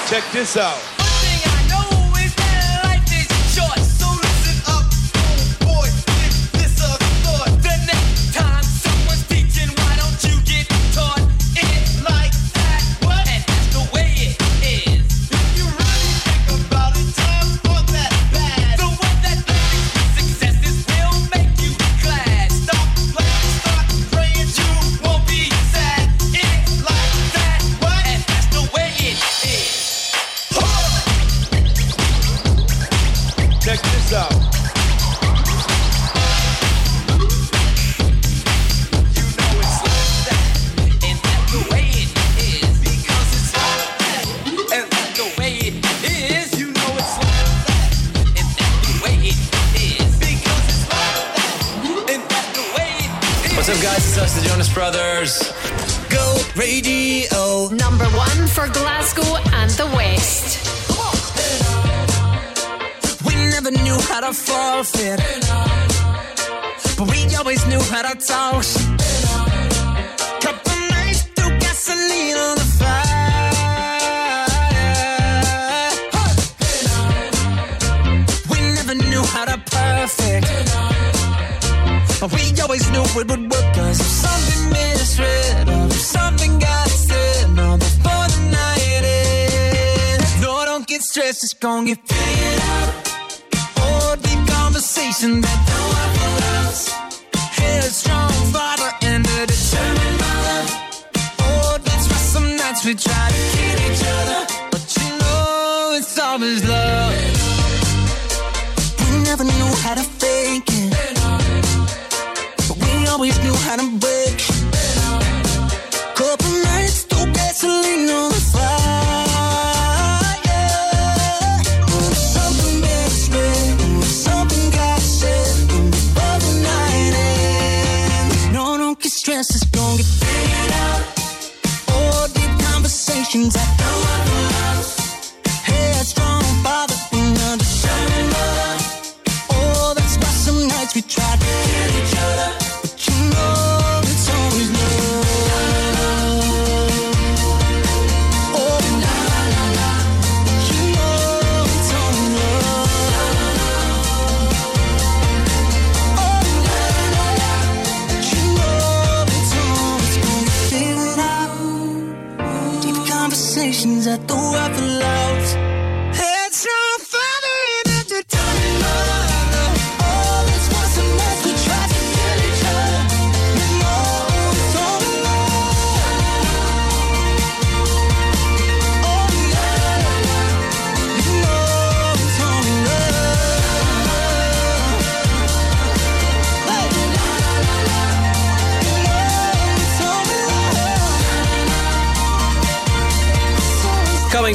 Check this out.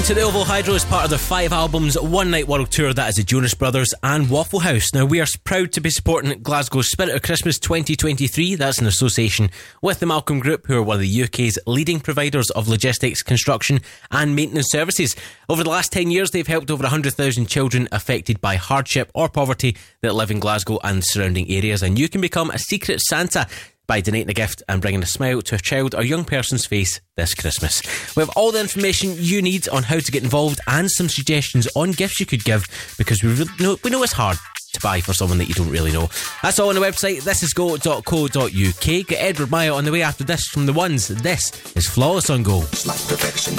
To the Oval Hydro is part of their Five Albums One Night World Tour. That is the Jonas Brothers and Waffle House. Now, we are proud to be supporting Glasgow's Spirit of Christmas twenty twenty-three. That's an association with the Malcolm Group, who are one of the U K's leading providers of logistics, construction and maintenance services. Over the last ten years, they've helped over one hundred thousand children affected by hardship or poverty that live in Glasgow and surrounding areas. And you can become a Secret Santa by donating a gift and bringing a smile to a child or young person's face this Christmas. We have all the information you need on how to get involved and some suggestions on gifts you could give, because we really know, we know it's hard to buy for someone that you don't really know. That's all on the website, this is go dot co dot u k. Get Edward Meyer on the way after this from The Ones. This is Flawless on Go. It's like perfection,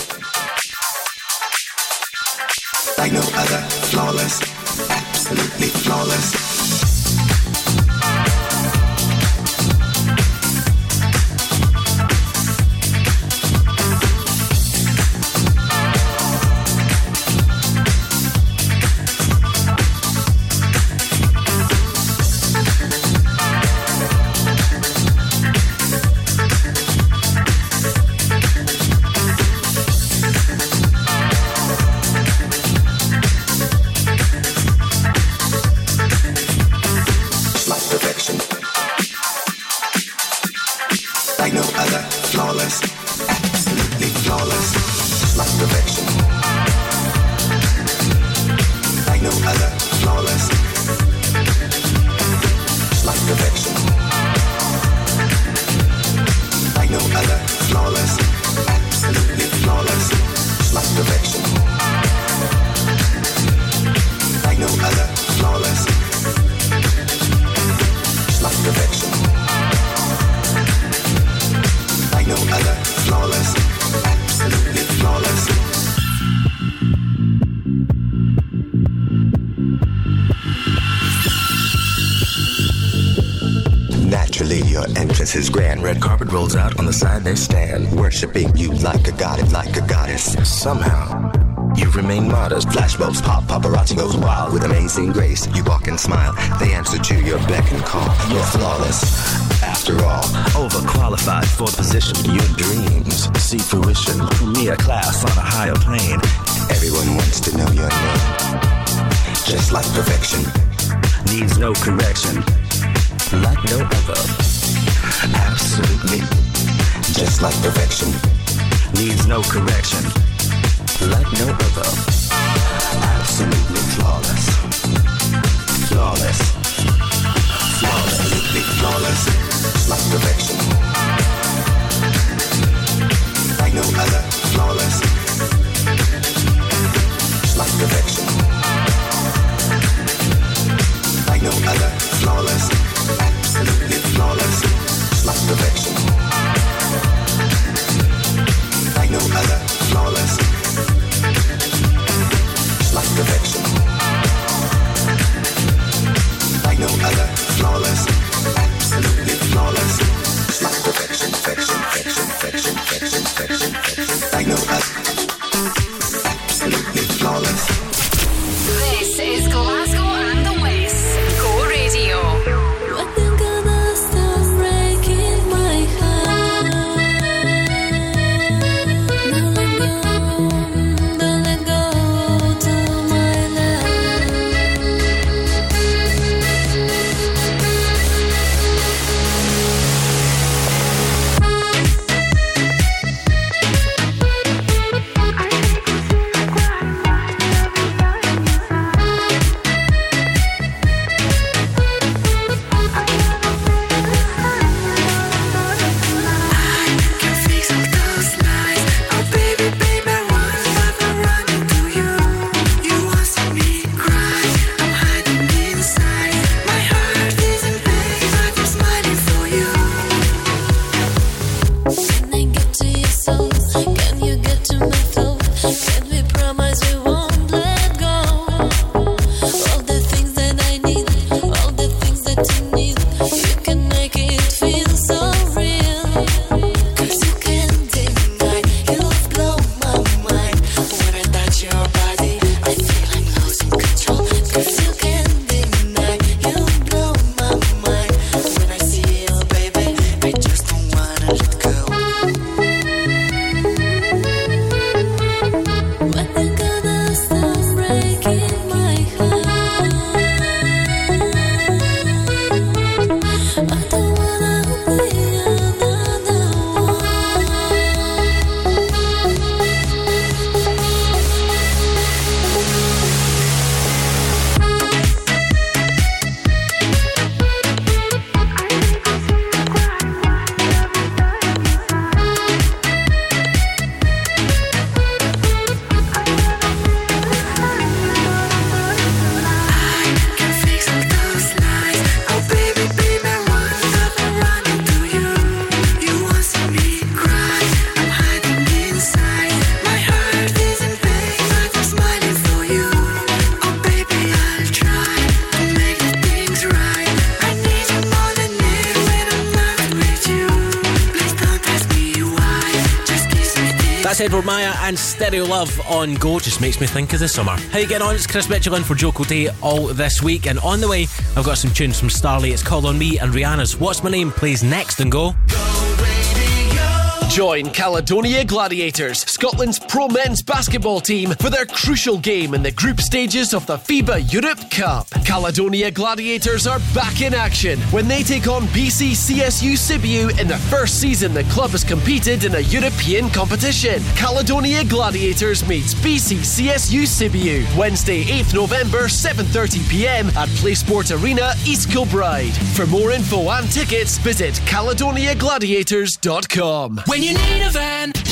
like no other. Flawless, absolutely flawless. your entrance. His grand red carpet rolls out. On the side they stand, worshipping you like a goddess, like a goddess. Somehow, you remain modest. Flashbulbs pop, paparazzi goes wild. With amazing grace, you walk and smile. They answer to your beck and call. You're flawless, after all. Overqualified for the position. Your dreams see fruition. Premier class on a higher plane. Everyone wants to know your name. Just like perfection. Needs no correction. Like no other. Absolutely. Just like perfection. Needs no correction. Like no other. Absolutely flawless. Flawless. Absolutely flawless. Like perfection. Like no other. Flawless. Like perfection. Like no other. Flawless. Absolutely flawless. Like perfection. Like no other. Flawless. Like perfection. Like no other. Flawless. Absolutely flawless. Like perfection. Perfection. Perfection. Perfection. Perfection. Perfection. Like no other. Absolutely flawless. This is Glasgow and the West. Go Radio. Edward Maya and Stereo Love on Go. Just makes me think of the summer. How you getting on? It's Chris Mitchell in for Joe Kilday all this week, and on the way I've got some tunes from Starley. It's Call On Me and Rihanna's What's My Name plays next on Go. Go Radio. Join Caledonia Gladiators, Scotland's pro men's basketball team, for their crucial game in the group stages of the FIBA Europe Cup. Caledonia Gladiators are back in action when they take on B C C S U Sibiu in the first season the club has competed in a European competition. Caledonia Gladiators meets B C C S U Sibiu Wednesday, eighth of November, seven thirty p m at PlaySport Arena, East Kilbride. For more info and tickets, visit caledonia gladiators dot com. When you need a van,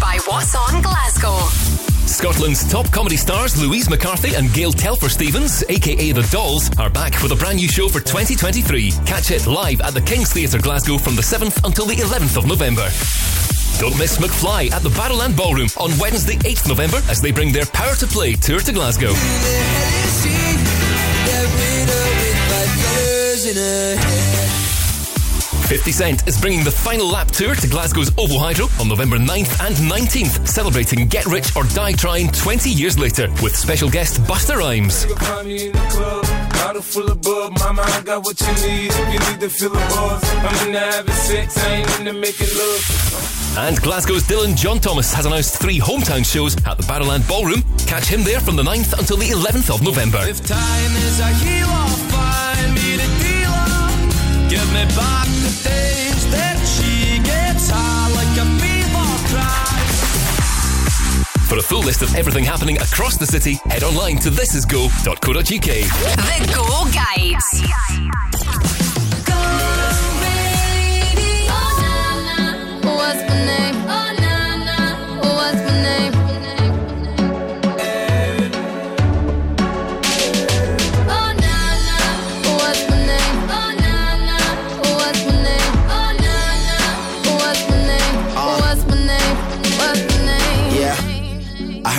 by What's On Glasgow. Scotland's top comedy stars Louise McCarthy and Gail Telfer Stevens, aka The Dolls, are back with a brand new show for twenty twenty-three. Catch it live at the King's Theatre Glasgow from the seventh until the eleventh of November. Don't miss McFly at the Barrowland Ballroom on Wednesday, eighth of November, as they bring their Power to Play tour to Glasgow. fifty cent is bringing the Final Lap Tour to Glasgow's Oval Hydro on November ninth and nineteenth, celebrating Get Rich or Die Trying twenty years later with special guest Busta Rhymes. Full of bub, mama, I got what you need. If you need to feel the buzz, I'm into having sex, I ain't into making love. And Glasgow's Dylan John Thomas has announced three hometown shows at the Barrowland Ballroom. Catch him there from the ninth until the eleventh of November. If time is a healer, find me the dealer. Give me back the days that she gets high like a fever cry. For a full list of everything happening across the city, head online to this is go dot co dot U K. The Go Guides. Go Radio. Oh, Nana, what's my name? Oh, Nana, what's my name? I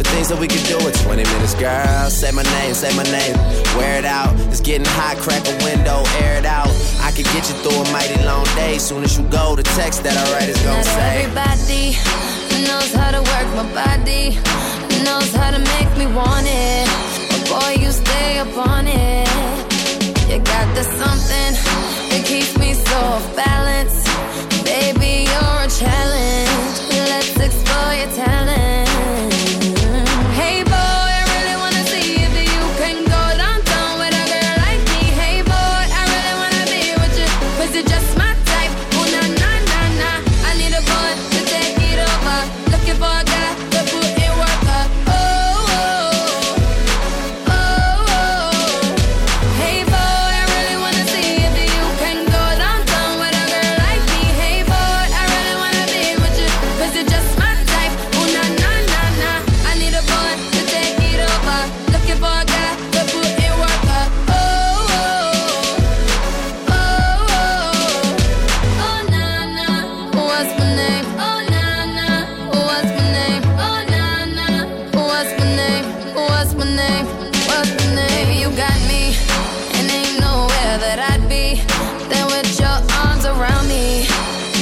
The things that we can do in twenty minutes, girl. Say my name, say my name. Wear it out. It's getting hot, crack a window, air it out. I can get you through a mighty long day. Soon as you go, the text that I write is gonna say. Everybody knows how to work my body, knows how to make me want it. But boy, you stay up on it. You got the something that keeps me so off balance. Baby, you're a challenge. Let's explore your talent. Hey boy, I really wanna see if you can go downtown with a girl like me. Hey boy, I really wanna be with you, cause you're just my type. Ooh na na na na, I need a boy to take it over. Looking for a guy to put in work up. Oh oh, oh oh. Hey boy, I really wanna see if you can go downtown with a girl like me. Hey boy, I really wanna be with you, cause you're just my type. Ooh na na na na, I need a boy to take it over. Looking for a guy to put in work up. Oh oh, oh oh. Oh na na, what's my name? Oh na na, what's my name? Oh na na, what's my name? What's my name? What's my name? You got me, and ain't nowhere that I'd be than with your arms around me.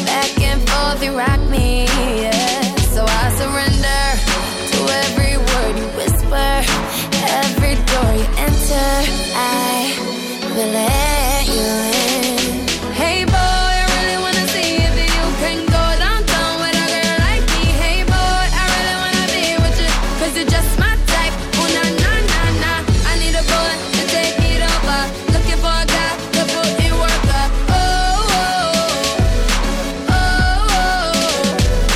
Back and forth, you rock me, yeah. So I surrender to every word you whisper, every door you enter. I will let you in. Hey boy, I really wanna see if you can go downtown with a girl like me. Hey boy, I really wanna be with you, cause you're just my type. Ooh na na na na, I need a boy to take it over. Looking for a guy to put in work up. Oh oh, oh oh.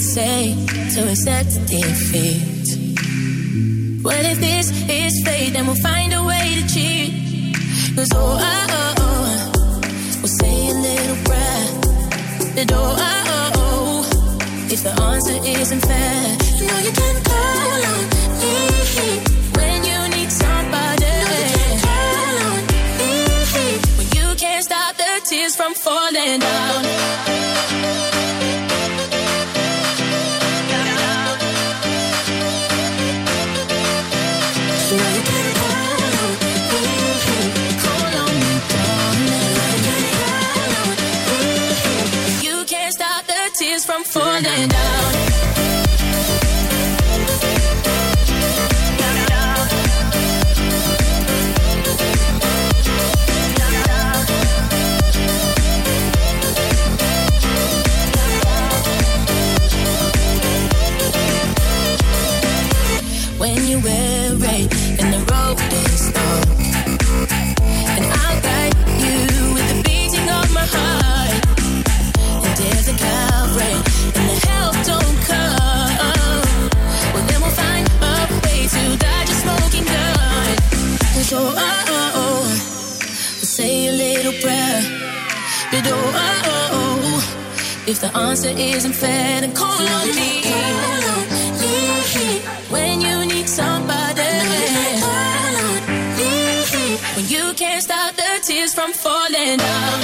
Say to accept defeat. What if this is fate? Then we'll find a way to cheat. 'Cause oh, oh, oh, oh, we'll say a little prayer. That oh, oh, oh, oh, if the answer isn't fair, you know you can call on me when you need somebody. You know you can call on me when you can't stop the tears from falling down. Falling down. When you were right and the road is long, and I got you with the beating of my heart, and there's a Calvary. So, oh, oh, oh, we'll say a little prayer. But oh, oh, oh, oh, if the answer isn't fair, then call on me. Call on me when you need somebody. Call on me when you can't stop the tears from falling down.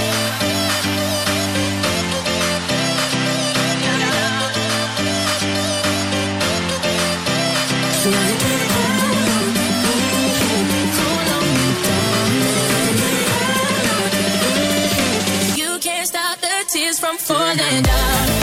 From falling down.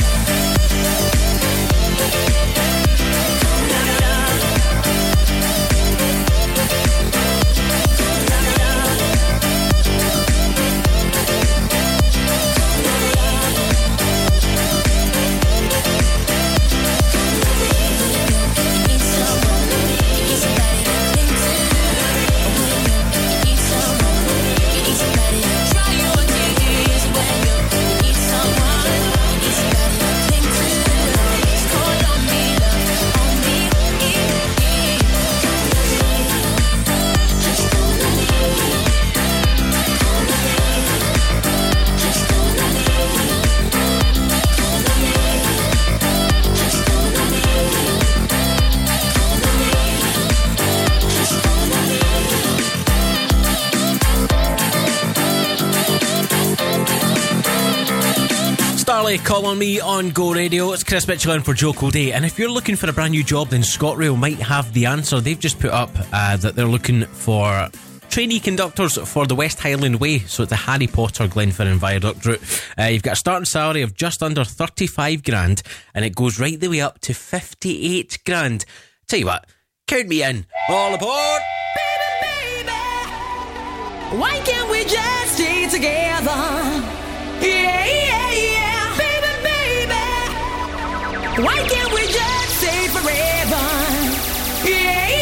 Call on me on Go Radio. It's Chris Mitchell in for Joe Kilday. And if you're looking for a brand new job, then ScotRail might have the answer. They've just put up uh, that they're looking for trainee conductors for the West Highland Way. So it's the Harry Potter Glenfinnan Viaduct route. Uh, you've got a starting salary of just under thirty-five grand, and it goes right the way up to fifty-eight grand. Tell you what, count me in. All aboard! Baby, baby, why can't we just stay together? Yeah, yeah, yeah, baby, baby, why can't we just stay forever? Yeah, yeah,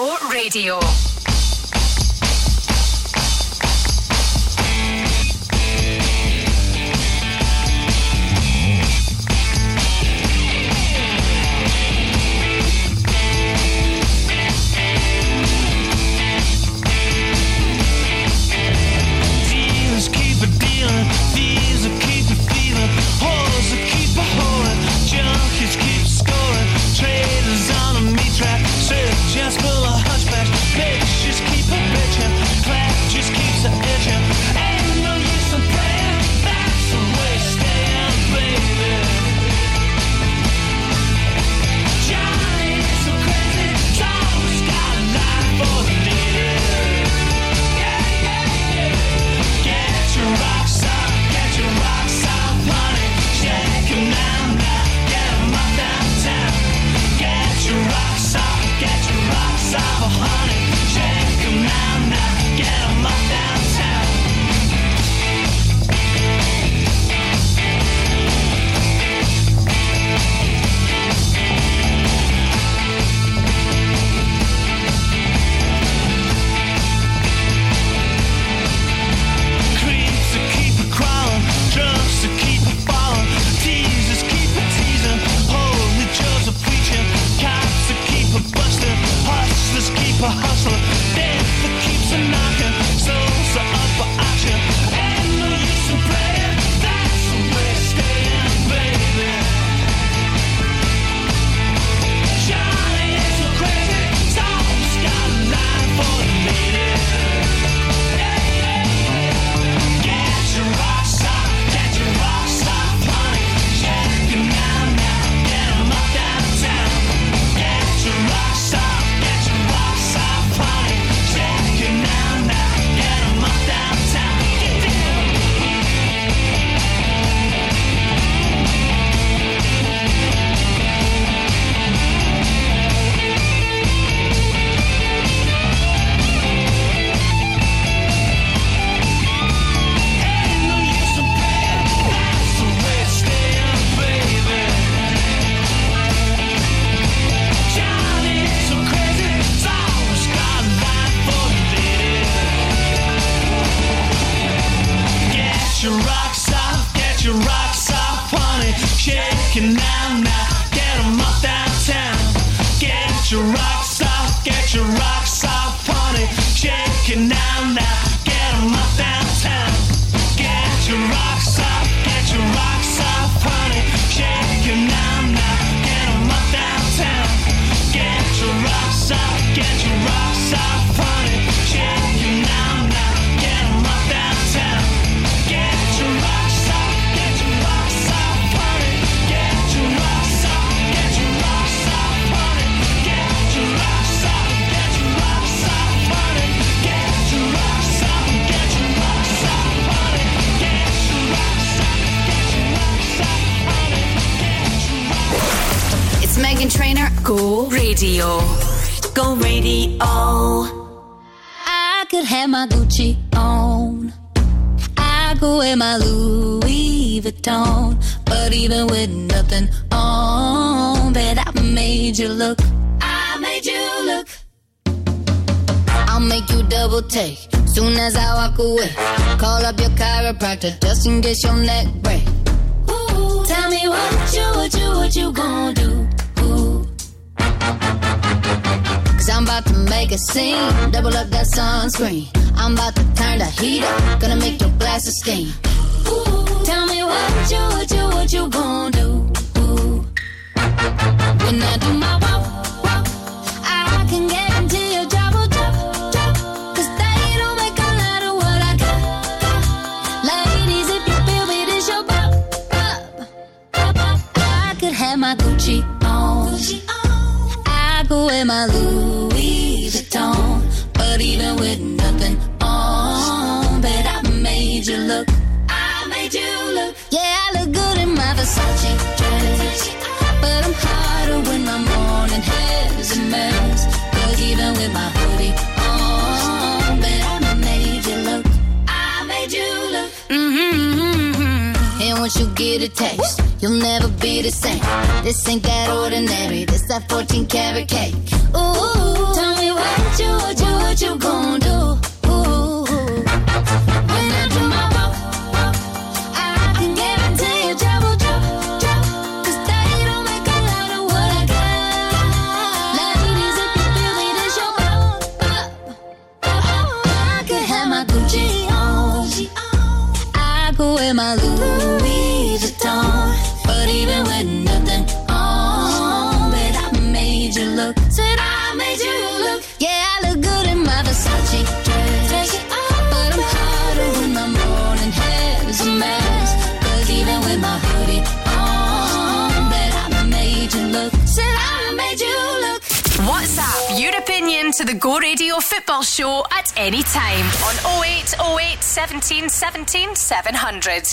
Hero Radio. Just in case your neck break. Ooh, tell me what you, what you, what you gon' do. Ooh. Cause I'm about to make a scene. Double up that sunscreen. I'm about to turn the heat up. Gonna make your glasses steam. Ooh, tell me what you, what you, what you gon' do. Ooh. When I do my walk, walk, I can get into your job, job, job. Cause they don't make a lot of what I got. Ladies, if you feel me, this your pop, pop, pop, pop. I could have my Gucci on. Gucci on. I go with my Louis Vuitton. But even with nothing on, bet I made you look. I made you look. Yeah, I look good in my Versace dress. But I'm hotter when my morning hair's a mess. Cause even with my hoodie on, bet I made you look. I made you look. Mm-hmm, mm-hmm. And once you get a taste, you'll never be the same. This ain't that ordinary. This that fourteen karat cake. Ooh, tell me. what you, what you, what you gonna do? Ooh. When I do my walk, walk, I can guarantee you trouble, trouble, trouble. Cause they don't make a lot of what I got. Ladies, if you feel me, this your pop, pop. I could have my Gucci on. I could wear my Louis Vuitton. But even with nothing on, but I made you look. Said I made you look. Yeah, I look good in my Versace dress. But I'm hotter when my morning hair is a mess. Cause even with my hoodie on, but I made you look. Said I made you look. WhatsApp your opinion to the Go Radio Football Show at any time on oh eight oh eight seventeen seventeen seven hundred.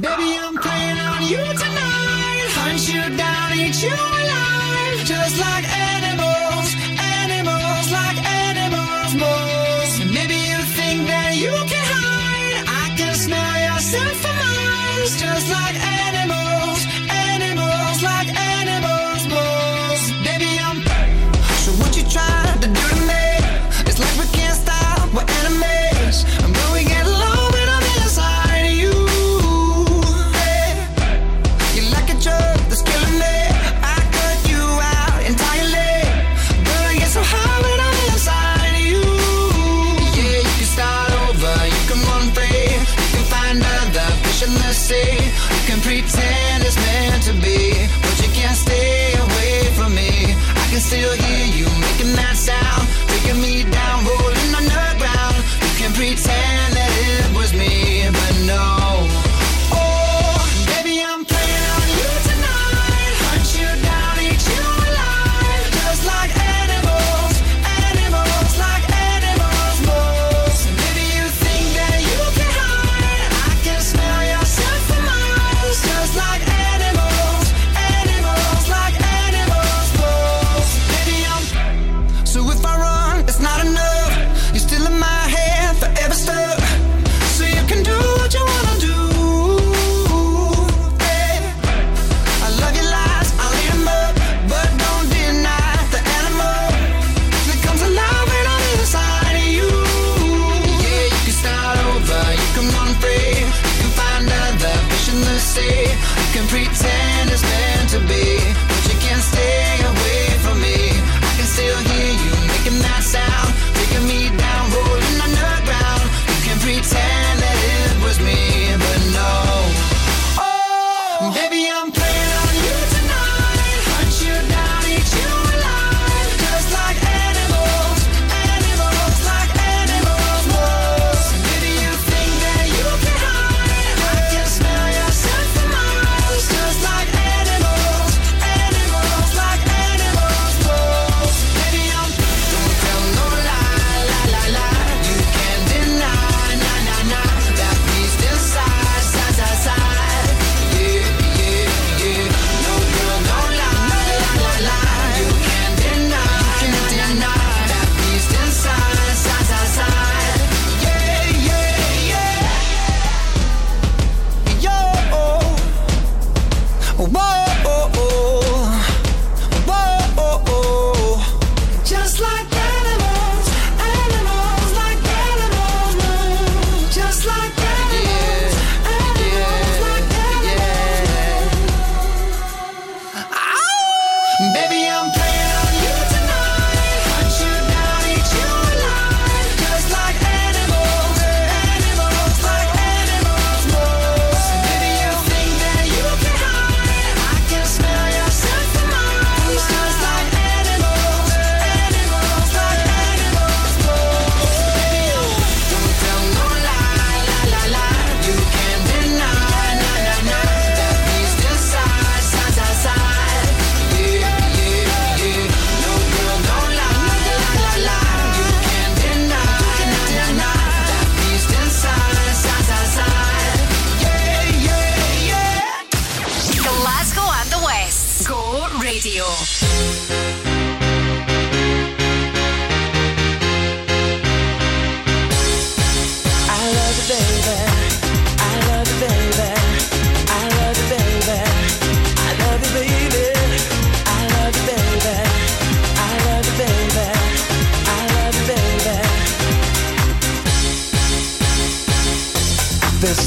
Baby, I'm playing on you tonight. Hunt you down, eat you alive, just like animals, animals, like animals, moles. Maybe you think that you can hide, I can smell yourself for miles, just like animals, animals, like animals, moles. Baby, I'm back. So what you try to do to me? It's like we can't stop, we're enemies. I'm going to get along. You can pretend it's meant to be, but you can't stay away from me. I can still hear you making that sound, taking me down, rolling on the ground. You can pretend that it was me, but no.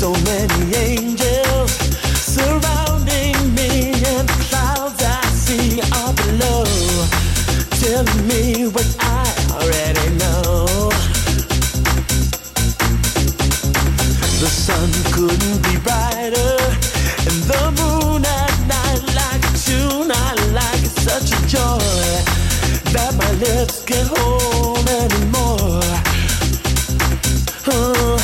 so many angels surrounding me, and the clouds I see are below, telling me what I already know. The sun couldn't be brighter, and the moon at night like a tune I like. It's such a joy that my lips can't hold anymore. Oh.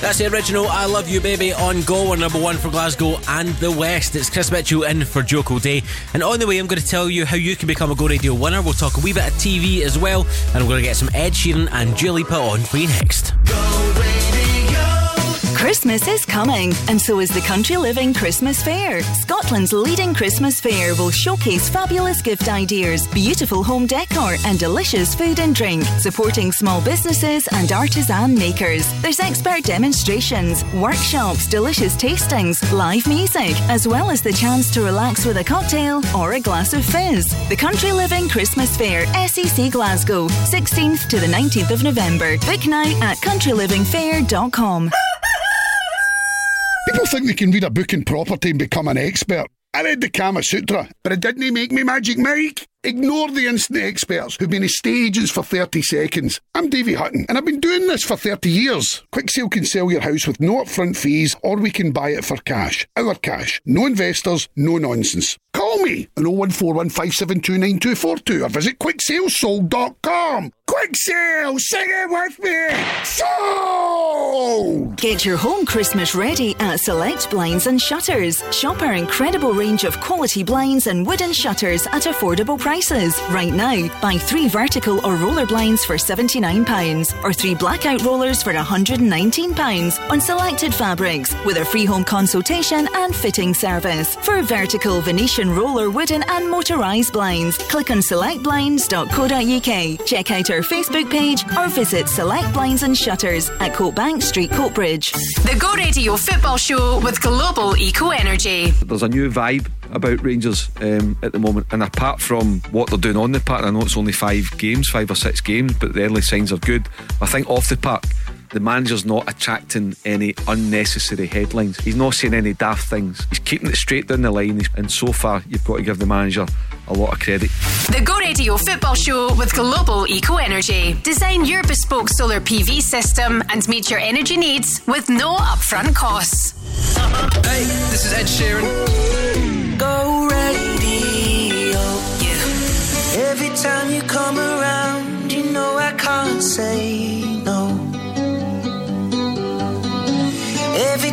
That's the original I Love You Baby on Go, or number one for Glasgow and the West. It's Chris Mitchell in for Joe Kilday, and on the way I'm going to tell you how you can become a Go Radio winner. We'll talk a wee bit of T V as well, and we're going to get some Ed Sheeran and Dua Lipa on for you next. Go Radio. Christmas is coming, and so is the Country Living Christmas Fair. Scotland's leading Christmas fair will showcase fabulous gift ideas, beautiful home decor and delicious food and drink, supporting small businesses and artisan makers. There's expert demonstrations, workshops, delicious tastings, live music, as well as the chance to relax with a cocktail or a glass of fizz. The Country Living Christmas Fair, S E C Glasgow, sixteenth to the nineteenth of November. Book now at country living fair dot com. People think they can read a book in property and become an expert. I read the Kama Sutra, but it didn't make me Magic Mike. Ignore the instant experts who've been in stages for thirty seconds. I'm Davy Hutton, and I've been doing this for thirty years. Quicksale can sell your house with no upfront fees, or we can buy it for cash. Our cash. No investors, no nonsense. Call me on oh one four one five seven two nine two four two or visit quick sale sold dot com. Quicksale, sing it with me. Sold! Get your home Christmas ready at Select Blinds and Shutters. Shop our incredible range of quality blinds and wooden shutters at affordable prices. Right now, buy three vertical or roller blinds for seventy-nine pounds or three blackout rollers for one hundred nineteen pounds on selected fabrics, with a free home consultation and fitting service. For vertical, Venetian, roller, wooden and motorised blinds, click on select blinds dot co dot u k. Check out our Facebook page or visit Select Blinds and Shutters at Coat Bank Street, Coatbridge. The Go Radio Football Show with Global Eco Energy. There's a new vibe about Rangers um, at the moment, and apart from what they're doing on the park, I know it's only five games, five or six games, but the early signs are good. I think off the park, the manager's not attracting any unnecessary headlines. He's not saying any daft things. He's keeping it straight down the line, and so far you've got to give the manager a lot of credit. The Go Radio Football Show with Global Eco Energy. Design your bespoke solar P V system and meet your energy needs with no upfront costs. Hey, this is Ed Sheeran. Go Radio. Yeah. Every time you come around, you know I can't say no. Every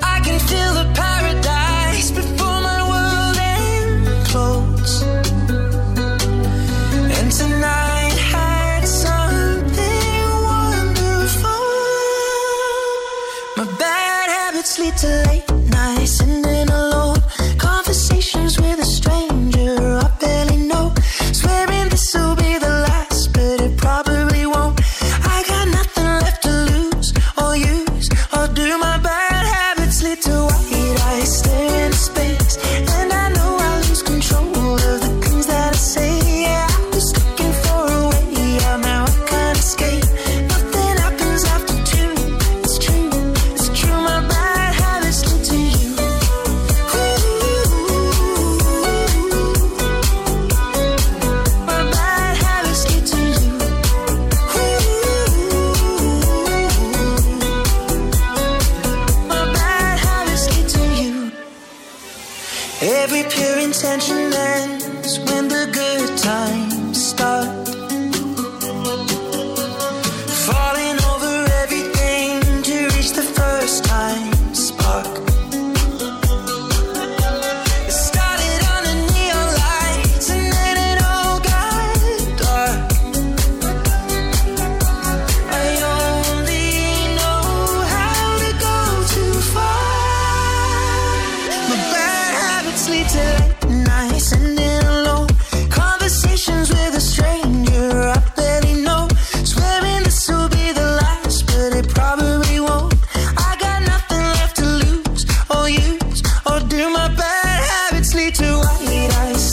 I can feel the paradise before my world implodes. And tonight had something wonderful. My bad habits lead to late nights and then alone conversations with a stranger I barely know. Swearing this'll be the last, but it probably won't. I got nothing left to lose or use, or do my bad habits lead to white eyes staring into space? And I know I lose control of the things that I say. Yeah, I was looking for a way out, now I can't escape. Nothing happens after two. It's true, it's true. My bad habits lead to you. Ooh, my bad habits lead to you. Ooh, my bad habits lead to you. Every pure intention ends when the good times start. Falling over everything to reach the first time spark. It started on a neon light and then it all got dark. I only know how to go too far. My bad habits lead to late nights and then alone conversations with a stranger I barely know. Swearing this will be the last, but it probably won't. I got nothing left to lose or use, or do my bad habits lead to white eyes staring into space?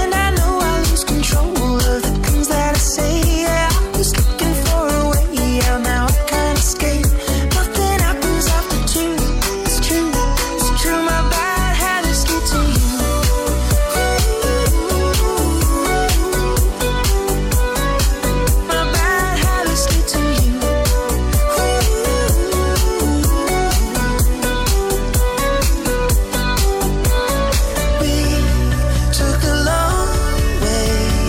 And I know I lose control of the things that I say. Yeah, I was looking for a way out, now I can't escape. Nothing happens after two. It's true, it's true. My bad habits lead to you. My bad habits lead to you. We took a long way round and burned till the fun ran out. Now my bad habits lead to late nights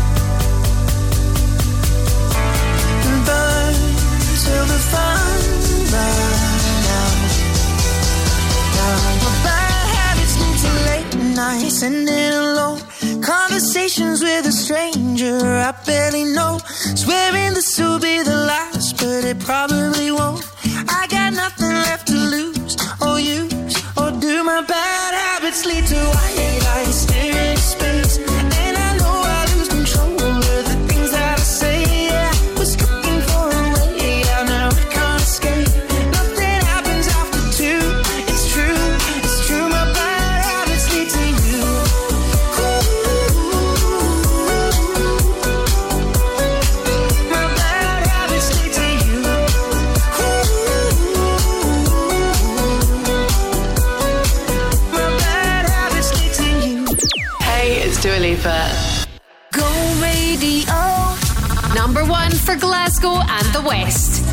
and then alone conversations with a stranger I barely know. Swearing this will be the last, but it probably won't. I got nothing left to lose or use, or do my bad habits lead to white eyes staring into space? And I know I lose control of the things that I say. Yeah, I was looking for a way out, now I can't escape. Nothing happens after two. It's true, it's true. My bad habits lead to you. My bad habits lead to you. My bad habits lead to you. Hey, it's Dua Lipa. Go Radio. Number one for Glasgow and the West.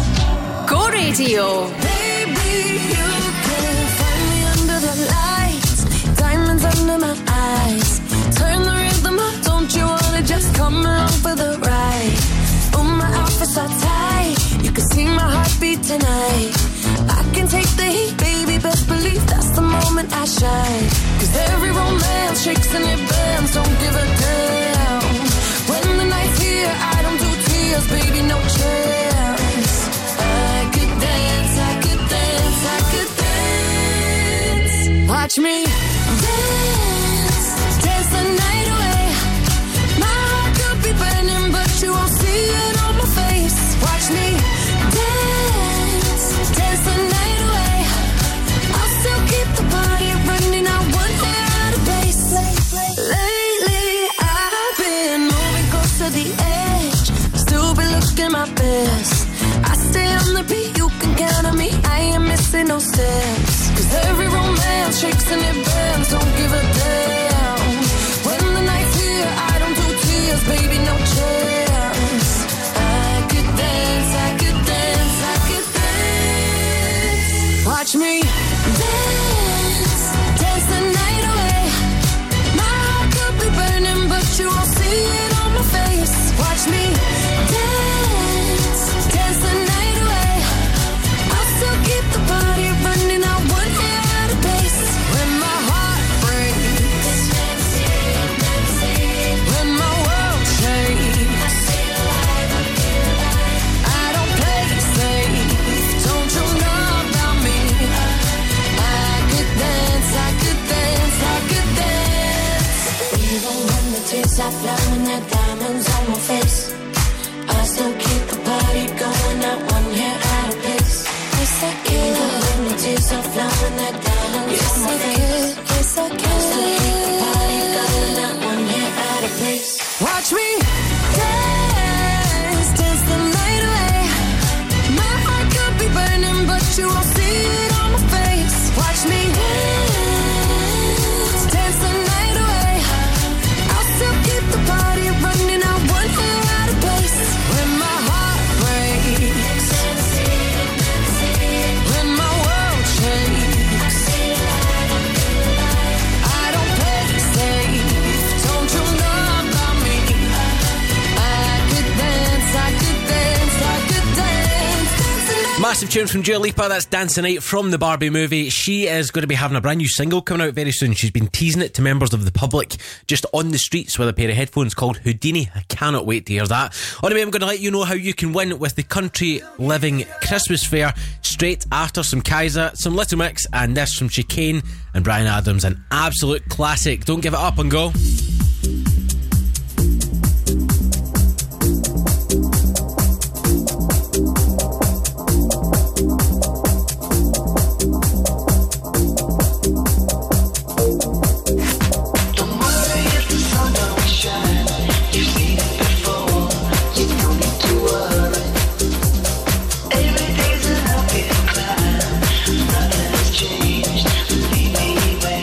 Go Radio. Baby, you can find me under the lights, diamonds under my eyes. Turn the rhythm up, don't you wanna just come along for the ride? Oh, my outfit's so tight, you can see my heartbeat tonight. I can take the heat, baby, best believe that's the moment I shine. Cause every romance shakes and it bends, don't give a damn. When the night's here, I don't do tears, baby, no chance. I could dance, I could dance, I could dance. Watch me dance, dance the night away. My heart could be burning, but you won't see it on my face. Watch me dance, dance the night away. I'll still keep the party running, I won't get out of place. Lately, I've been moving close to the edge, still been looking my best. I stay on the beat. no steps. Cause every romance shakes and it bends. Don't give a damn. When the night's here, I don't do tears. Baby, no chance. I could dance, I could dance, I could dance. Watch me dance, dance the night away. My heart could be burning, but you won't see it on my face. Watch me dance, dance the night away. I'll still keep the party running, I won't hear out of pace. When my heart breaks, when my world shakes, I stay alive, I feel alive. I don't play it safe, don't you know about me? I could dance, I could dance, I could dance. Even when the tears are flowing, that diamonds on my face, I still keep the party going, not one hair out of place. Yes, I could. Even when the tears are flowing, that diamonds yes, on my I face could. Yes, I could. I still keep the party going, not one hair out of place. Watch me dance, dance the night away. My heart could be burning, but you won't see it on my face. Watch me dance, dance the night away. I'll still keep the party running, I won't hear out of place. When my heart breaks, when my world shakes, I don't play it safe, don't you know about me? I could dance, I could dance, I could dance. Massive tune from Dua Lipa, that's Dancing Night from the Barbie movie. She is going to be having a brand new single coming out very soon. She's been teasing it to members of the public just on the streets with a pair of headphones called Houdini. I cannot wait to hear that. Anyway, I'm going to let you know how you can win with the Country Living Christmas Fair straight after some Kaiser, some Little Mix, and this from Chicane and Bryan Adams. An absolute classic. Don't give it up and go. Yeah.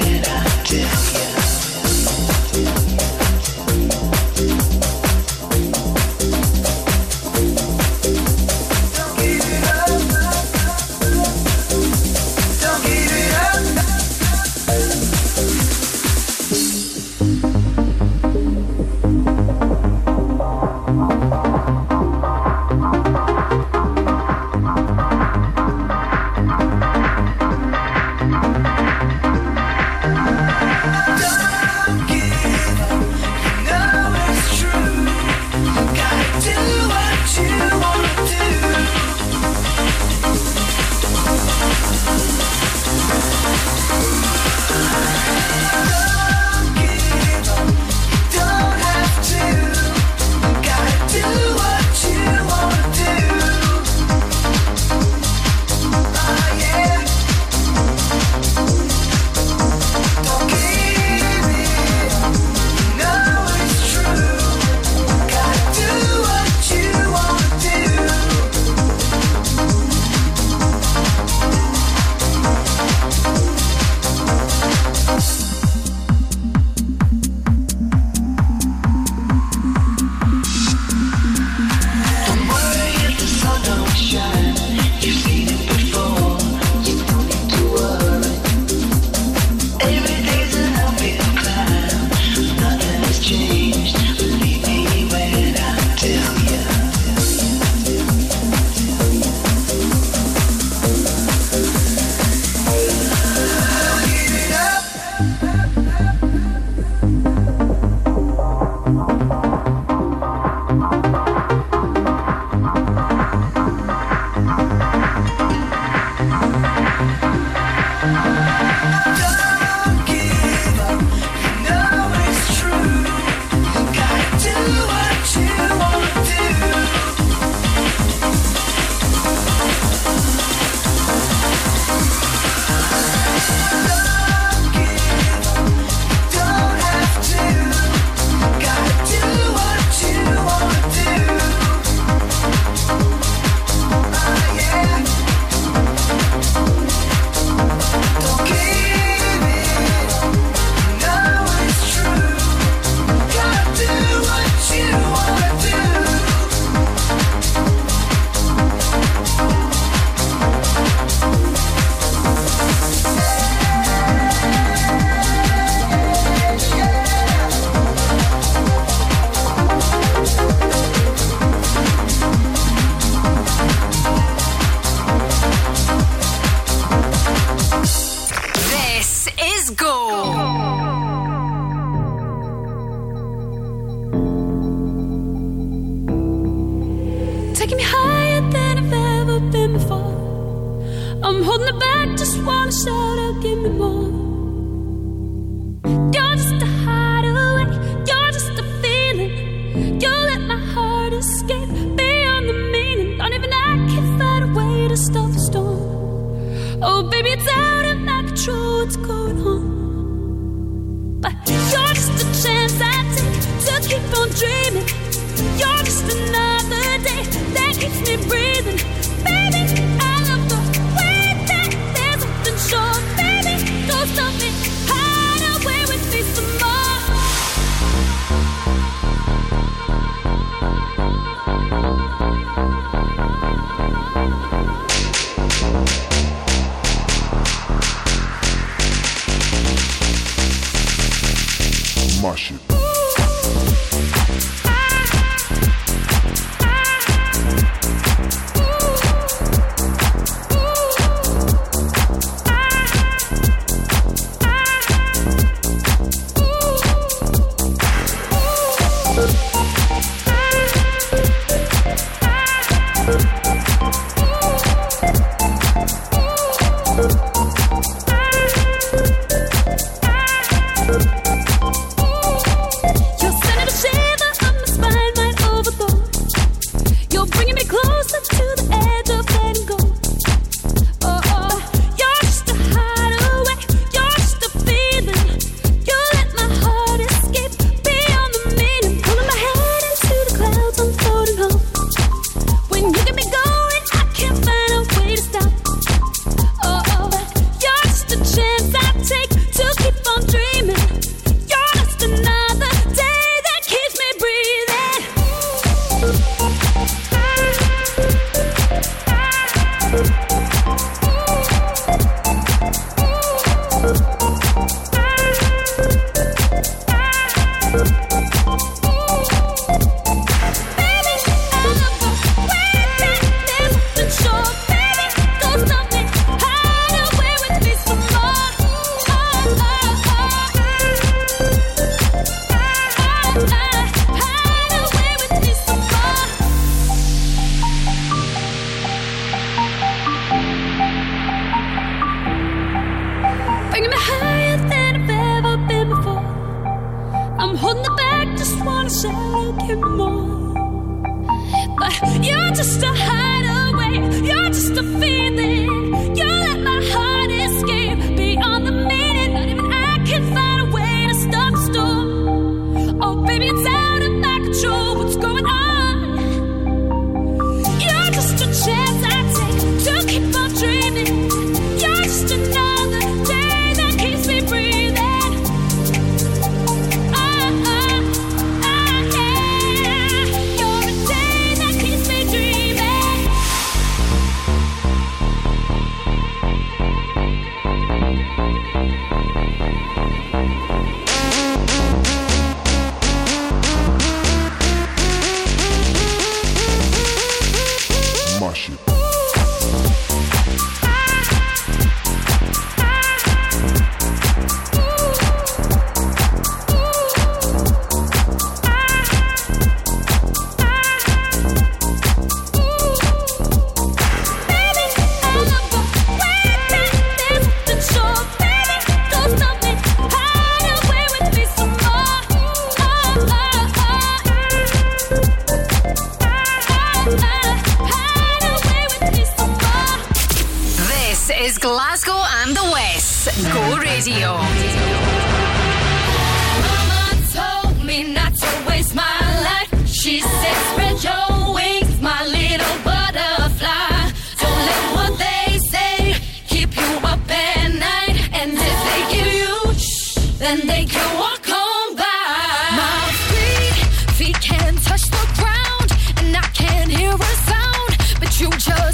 it back, just wanna shout out, give me more. You're just a hideaway, you're just a feeling. You let my heart escape beyond the meaning. Don't even I can find a way to stop the storm. Oh baby, it's out of my control, what's going on? But you're just a chance I take to keep on dreaming. You're just another day that keeps me breathing. Baby, I love the way that there's nothing short. Baby, don't stop me, hide away with me some more. Mash it.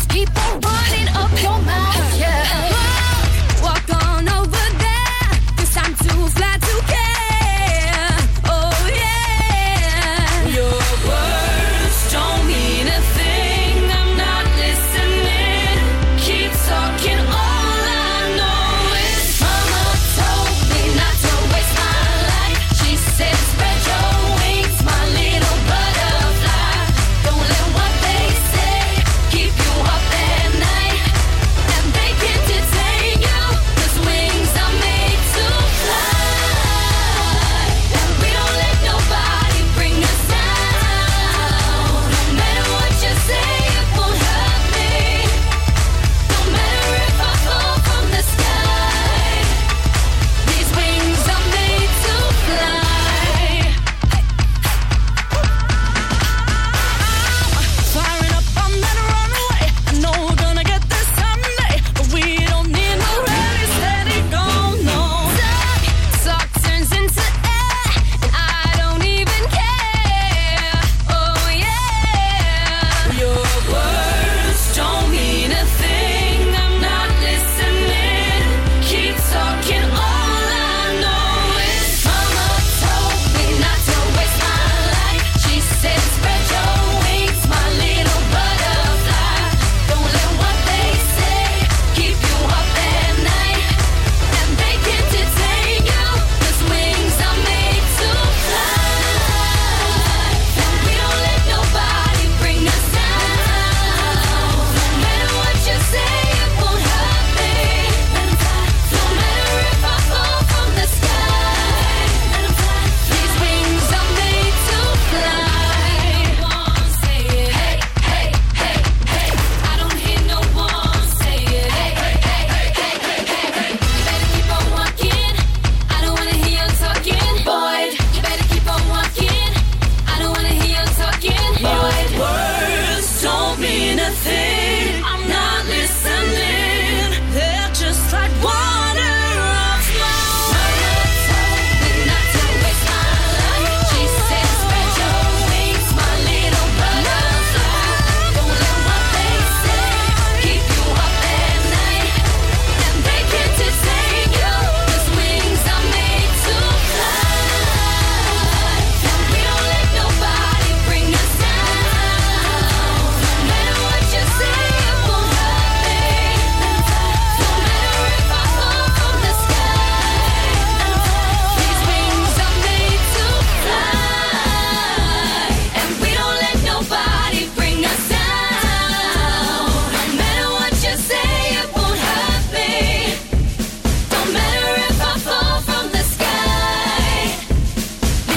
Keep on running up your mouth, yeah. Walk on over there, this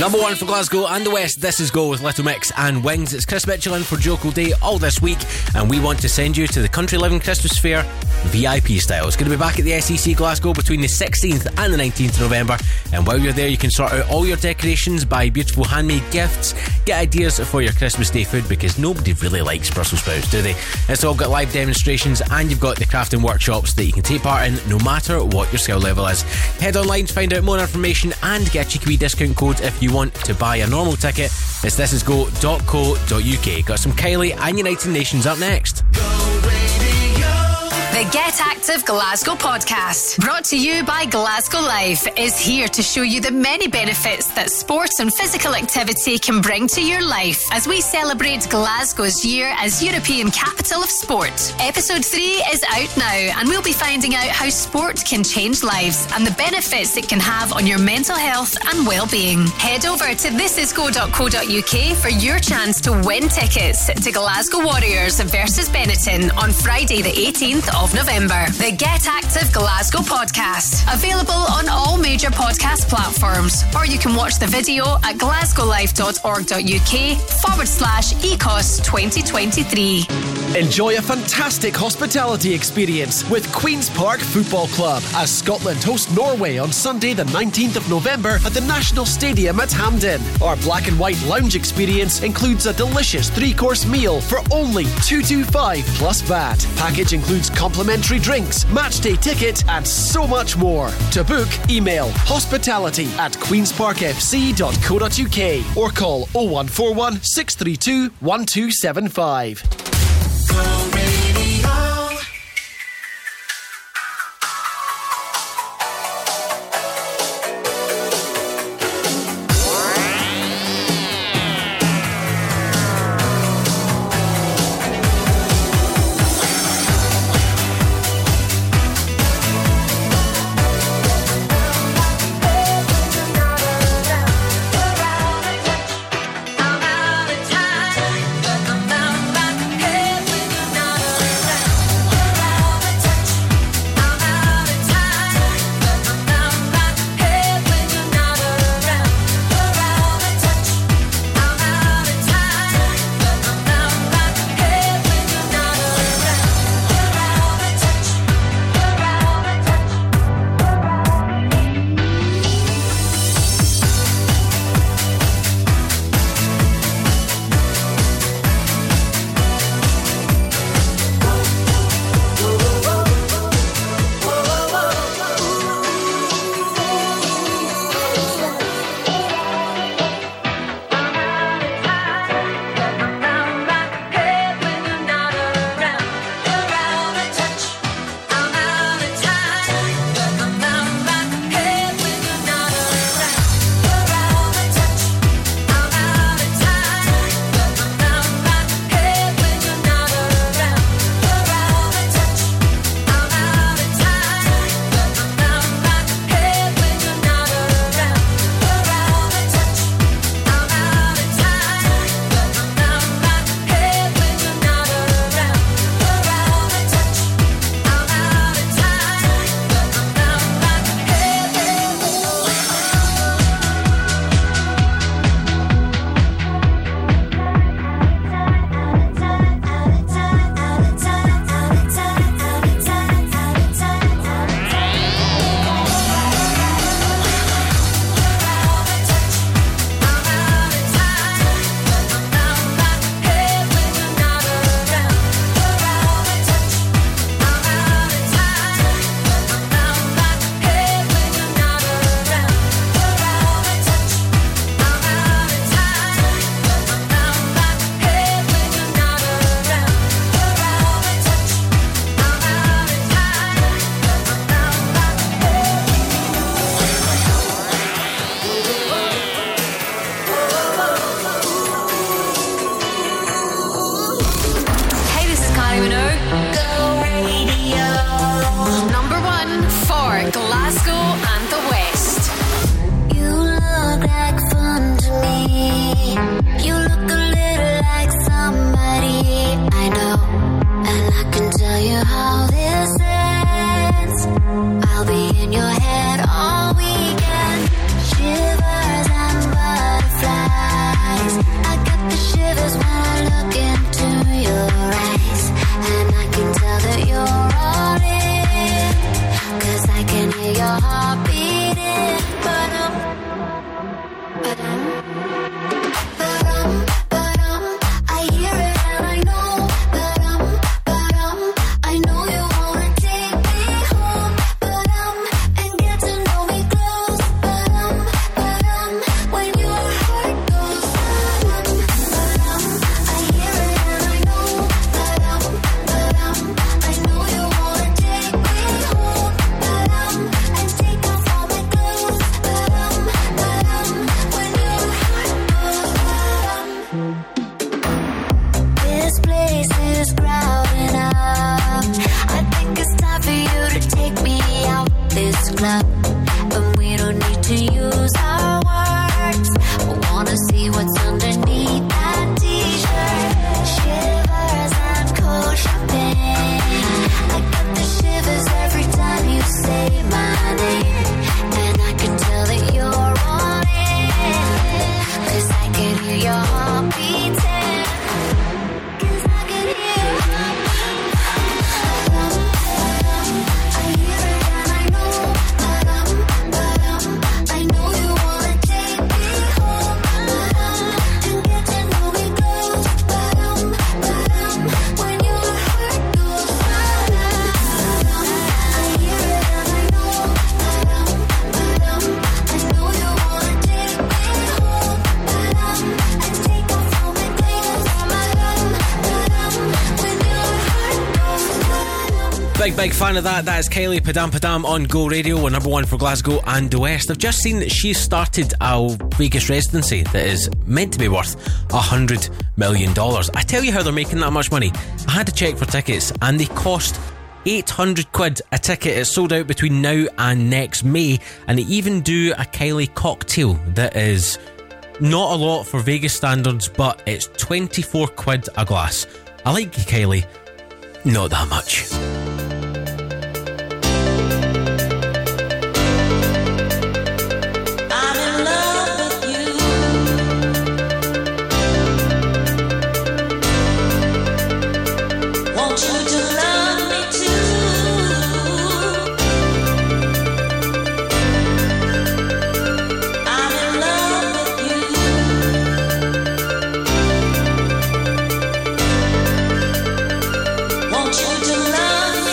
Number one for Glasgow and the West, this is Go with Little Mix and Wings. It's Chris Mitchell in for Joe Kilday all this week, and we want to send you to the Country Living Christmas Fair V I P style. It's going to be back at the S C C Glasgow between the sixteenth and the nineteenth of November, and while you're there you can sort out all your decorations, buy beautiful handmade gifts, get ideas for your Christmas Day food, because nobody really likes Brussels sprouts, do they? It's all got live demonstrations, and you've got the crafting workshops that you can take part in no matter what your skill level is. Head online to find out more information and get a cheeky wee discount code if you want to buy a normal ticket. It's this is go dot co dot uk. Got some Kylie and United Nations up next. The Get Active Glasgow podcast, brought to you by Glasgow Life, is here to show you the many benefits that sport and physical activity can bring to your life as we celebrate Glasgow's year as European Capital of Sport. Episode three is out now, and we'll be finding out how sport can change lives and the benefits it can have on your mental health and well-being. Head over to this is go dot co dot uk for your chance to win tickets to Glasgow Warriors versus Benetton on Friday the eighteenth of Of November. The Get Active Glasgow podcast, available on all major podcast platforms, or you can watch the video at glasgowlife.org.uk forward slash ecos twenty twenty-three. Enjoy a fantastic hospitality experience with Queen's Park Football Club as Scotland host Norway on Sunday the nineteenth of November at the National Stadium at Hampden. Our black and white lounge experience includes a delicious three-course meal for only two hundred twenty-five pounds plus V A T. Package includes complimentary drinks, match day ticket, and so much more. To book, email hospitality at queens park f c dot co dot uk or call oh one four one, six three two, one two seven five. Go Radio. Big, big fan of that. That is Kylie, Padam Padam on Go Radio. We're number one for Glasgow and the West. I've just seen that she's started a Vegas residency that is meant to be worth one hundred million dollars. I tell you how they're making that much money. I had to check for tickets and they cost eight hundred quid a ticket. It's sold out between now and next May. And they even do a Kylie cocktail that is not a lot for Vegas standards, but it's twenty-four quid a glass. I like you, Kylie. Not that much. You to love me.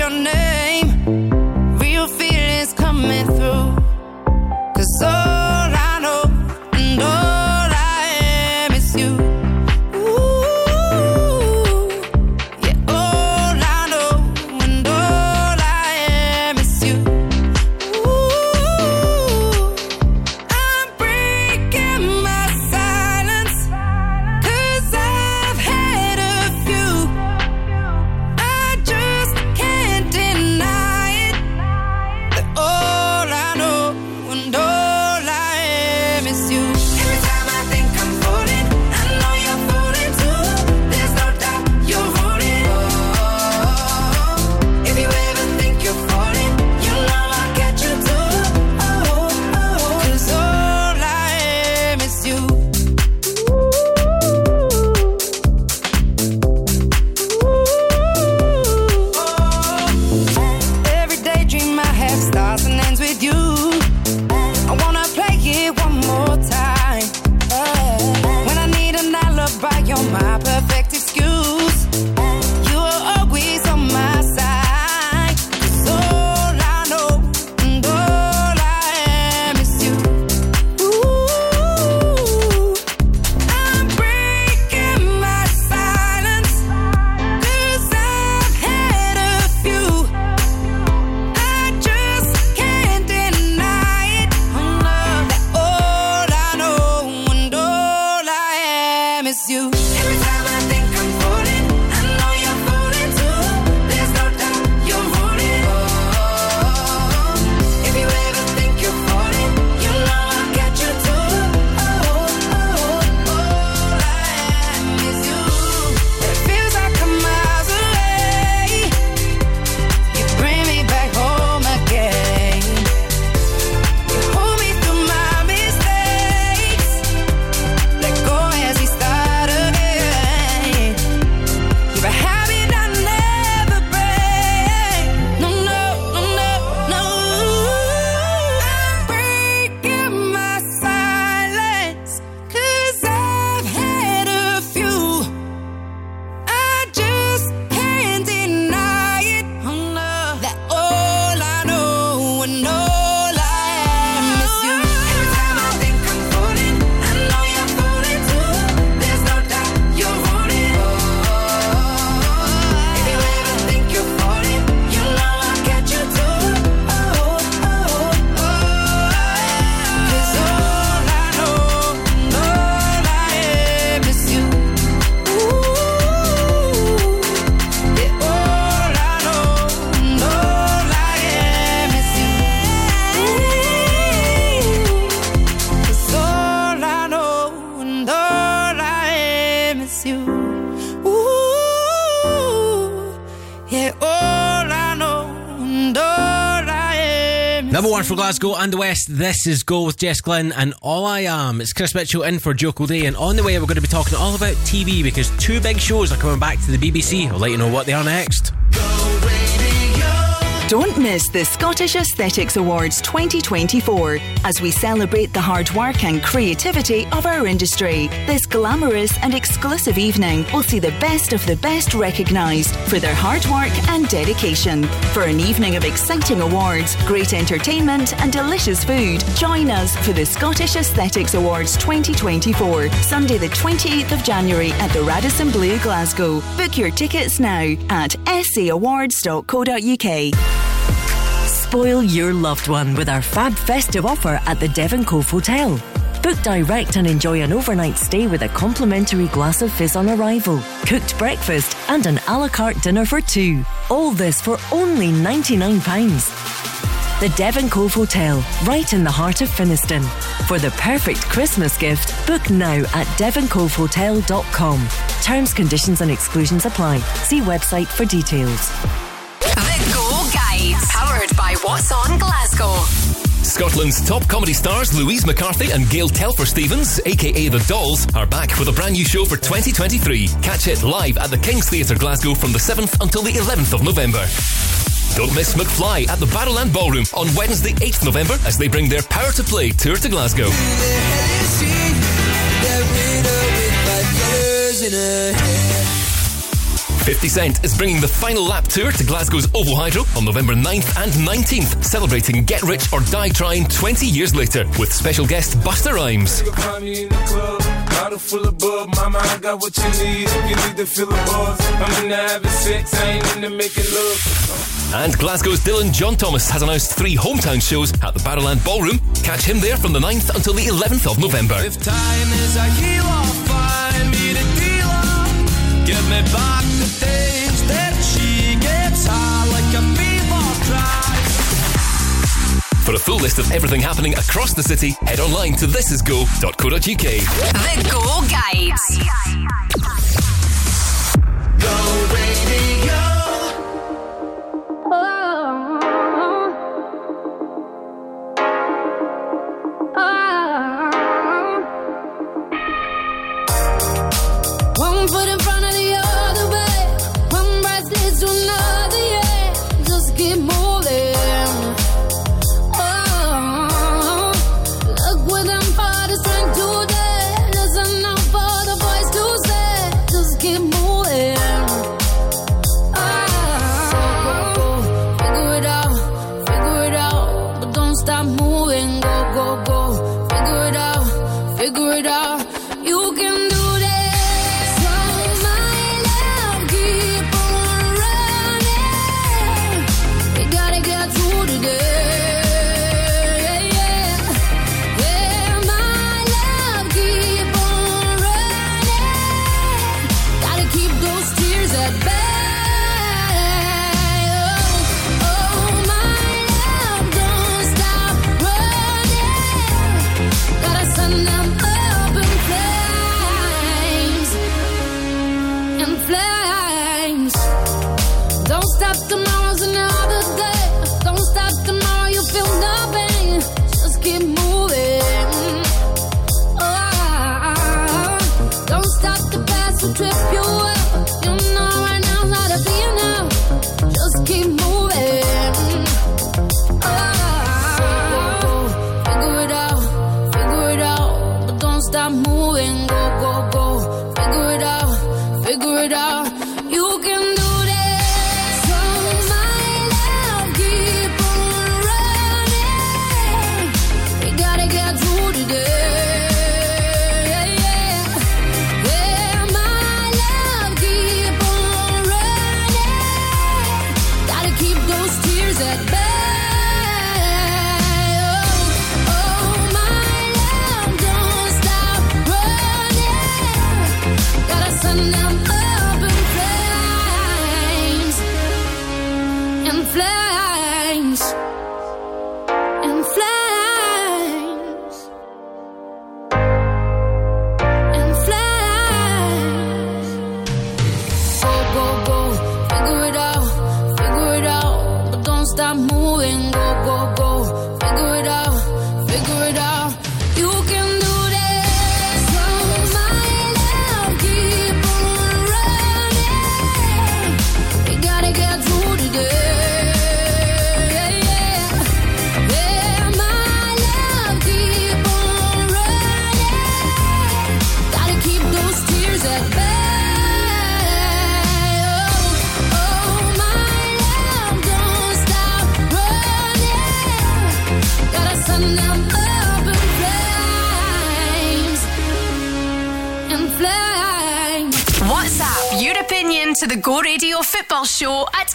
out your name, real feelings coming through. 'Cause all I know and all I am is you. Ooh, yeah, all I know and all I am is you. Ooh, I'm breaking my silence 'cause I've had a few. I just can't deny it, that all I know and all for Glasgow and the West. This is Go with Jess Glynn and All I Am. It's Chris Mitchell in for Joe Kilday, and on the way we're going to be talking all about T V because two big shows are coming back to the B B C. I'll let you know what they are next. Go Radio. Don't miss the Scottish Aesthetics Awards twenty twenty-four as we celebrate the hard work and creativity of our industry. This glamorous and exclusive evening will see the best of the best recognised for their hard work and dedication. For an evening of exciting awards, great entertainment and delicious food, join us for the Scottish Aesthetics Awards twenty twenty-four, Sunday the twenty-eighth of January at the Radisson Blue, Glasgow. Book your tickets now at s c awards dot co dot u k. Spoil your loved one with our fab festive offer at the Devon Cove Hotel. Book direct and enjoy an overnight stay with a complimentary glass of fizz on arrival, cooked breakfast and an a la carte dinner for two. All this for only ninety-nine pounds. The Devon Cove Hotel, right in the heart of Finiston. For the perfect Christmas gift, book now at devon cove hotel dot com. Terms, conditions and exclusions apply. See website for details. Powered by What's On Glasgow. Scotland's top comedy stars Louise McCarthy and Gail Telfer Stevens, aka The Dolls, are back with a brand new show for twenty twenty-three. Catch it live at the King's Theatre Glasgow from the seventh until the eleventh of November. Don't miss McFly at the Barrowland Ballroom on Wednesday eighth of November as they bring their Power to Play tour to Glasgow. fifty Cent is bringing the final lap tour to Glasgow's Oval Hydro on November ninth and nineteenth, celebrating Get Rich or Die Trying twenty years later with special guest Busta Rhymes. And Glasgow's Dylan John Thomas has announced three hometown shows at the Barrowland Ballroom. Catch him there from the ninth until the eleventh of November. If time is a healer, find me the dealer. Give me back the days that she gets high like a fever drive. For a full list of everything happening across the city, head online to this is go dot co dot U K. The Go Guides. Go Radio.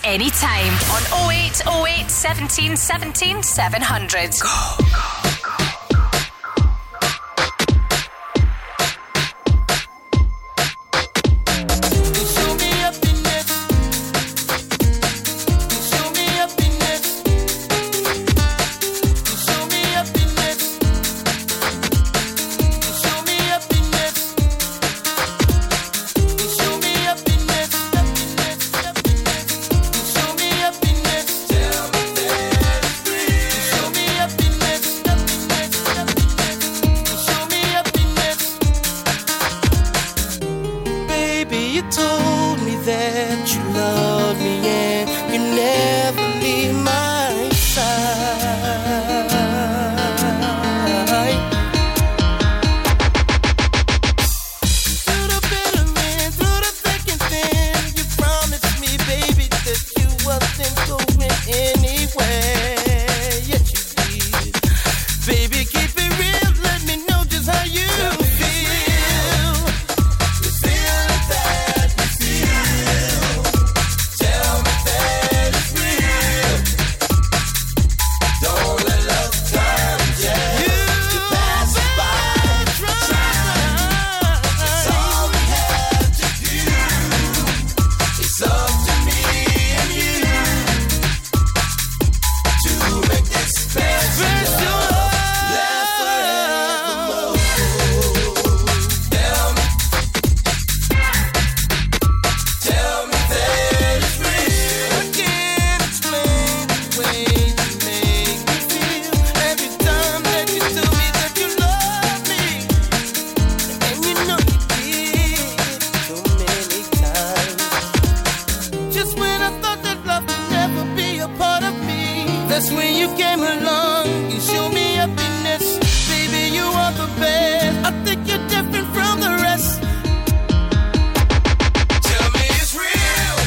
Any time on oh eight oh eight seventeen seventeen seven hundred. Go. you came along, you showed me happiness. Baby, you are the best. I think you're different from the rest. Tell me it's real.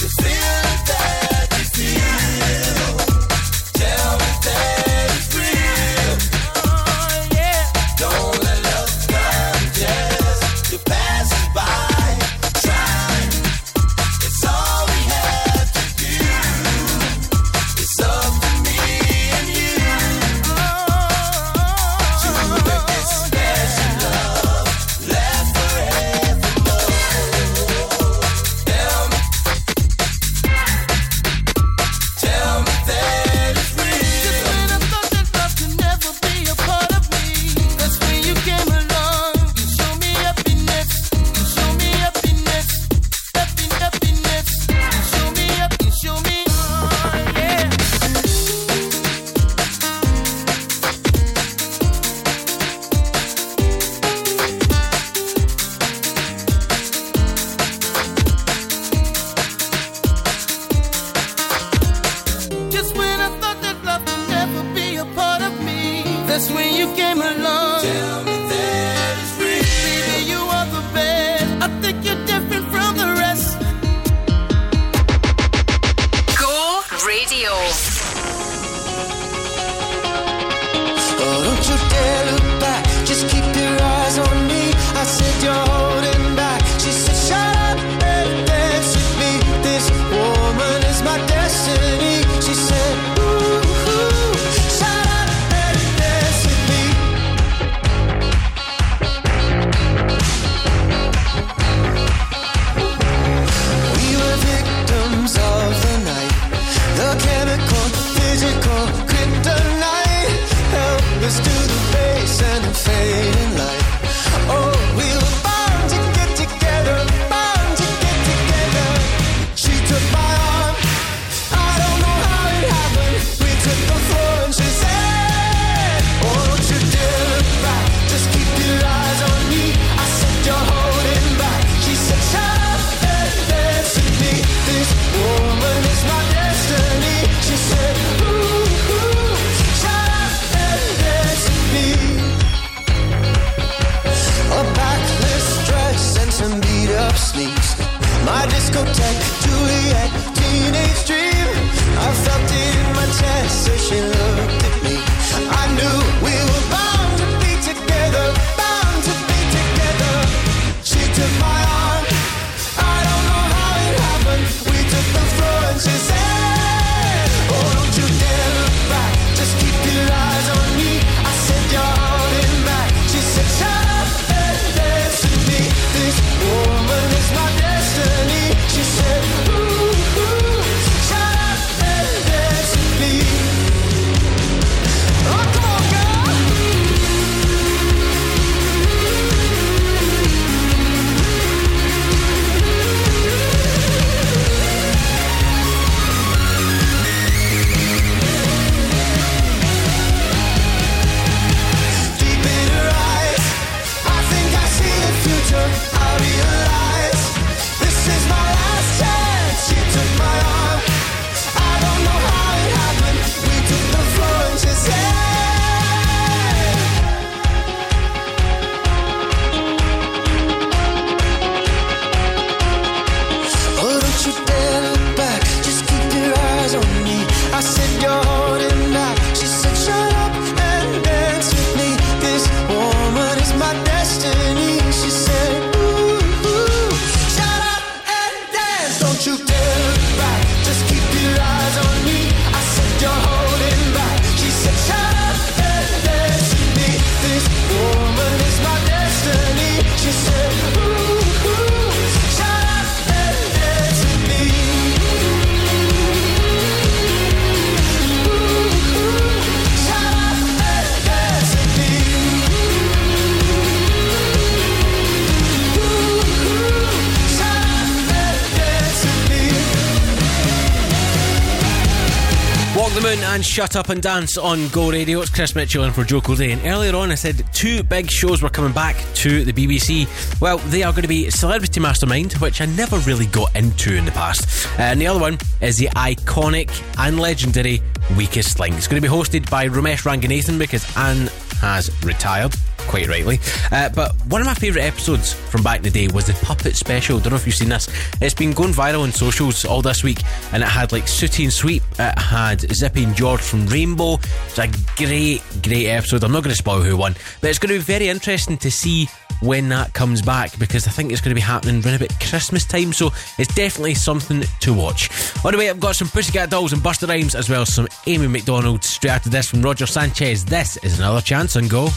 You feel that you feel. Tell me that it's real. Oh, yeah. Don't let love come just to pass by. Try. It's all we have to do. It's up to me and you. To make this special love last forevermore. Tell me. Tell me that it's real. When I thought that love could never be a part of me, that's when you came along. You showed me happiness. You showed me happiness. Happy happiness. You showed me up. You showed me. Oh, yeah. Just when I thought that love could never be a part of me, that's when you came along. Tell me that it's real. Baby, you are the best. I think you're different from the rest. Go Radio. So don't you dare look back, just keep your eyes on me. I said you're holding back. She said shut up and dance with me. This woman is my destiny. She said ooh, ooh, shut up and dance with me. We were victims of the night, the chemical, physical kryptonite, helpless to the face and the fading light. Oh, we were bound to get together, bound to get together. She took my arm, I don't know how it happened. We took the floor and she said, oh, don't you dare look back, just keep your eyes on me. I said you're holding back. She said shut up and dance with me. This woman is my destiny. She said ooh, ooh, shut up and dance with me. A backless dress and some beat up sleeves. My discotheque, Juliet, teenage dream. I felt it in my chest as she looked at me. I knew we were bound to be together, bound to be together. She took my arm, I don't know how it happened. We took the floor and she said, oh, don't you dare look back, just keep your eyes on me. I said you're holding back. She said shut up and dance with me. This woman is my destiny. She said ooh, ooh, shut up and dance with me. Oh, come on, girl. Deep in her eyes, I think I see the future. I realize this is my last chance. She took my arm, I don't know how it happened. We took the floor and she said, oh, don't you dare look back, just keep your eyes on me. I said you're holding back. She said shut up and dance with me. This woman is my destiny. She said ooh, ooh, shut up and dance. Don't you dare look back, just keep your eyes on me. I said you're holding back. She said shut up and dance with me. This woman is my destiny. She said ooh, ooh, shut up and dance with me. Ooh, ooh, shut up and dance with me. Ooh, ooh, shut up and dance with me. Walk the Moon and Shut Up and Dance on Go Radio. It's Chris Mitchell in for Joe Kilday. And earlier on I said two big shows were coming back to the B B C. Well, they are going to be Celebrity Mastermind, which I never really got into in the past, uh, and the other one is the iconic and legendary Weakest Link. It's going to be hosted by Ramesh Ranganathan because Anne has retired, quite rightly. Uh, but one of my favourite episodes from back in the day was the Puppet Special. Don't know if you've seen this. It's been going viral on socials all this week, and it had like Sooty and Sweep, it had Zippy and George from Rainbow. It's a great, great episode. I'm not going to spoil who won, but it's going to be very interesting to see when that comes back, because I think it's going to be happening right about Christmas time, so it's definitely something to watch. On the way, I've got some Pussycat Dolls and Busta Rhymes, as well as some Amy MacDonald. Straight after this from Roger Sanchez, this is Another Chance on Go.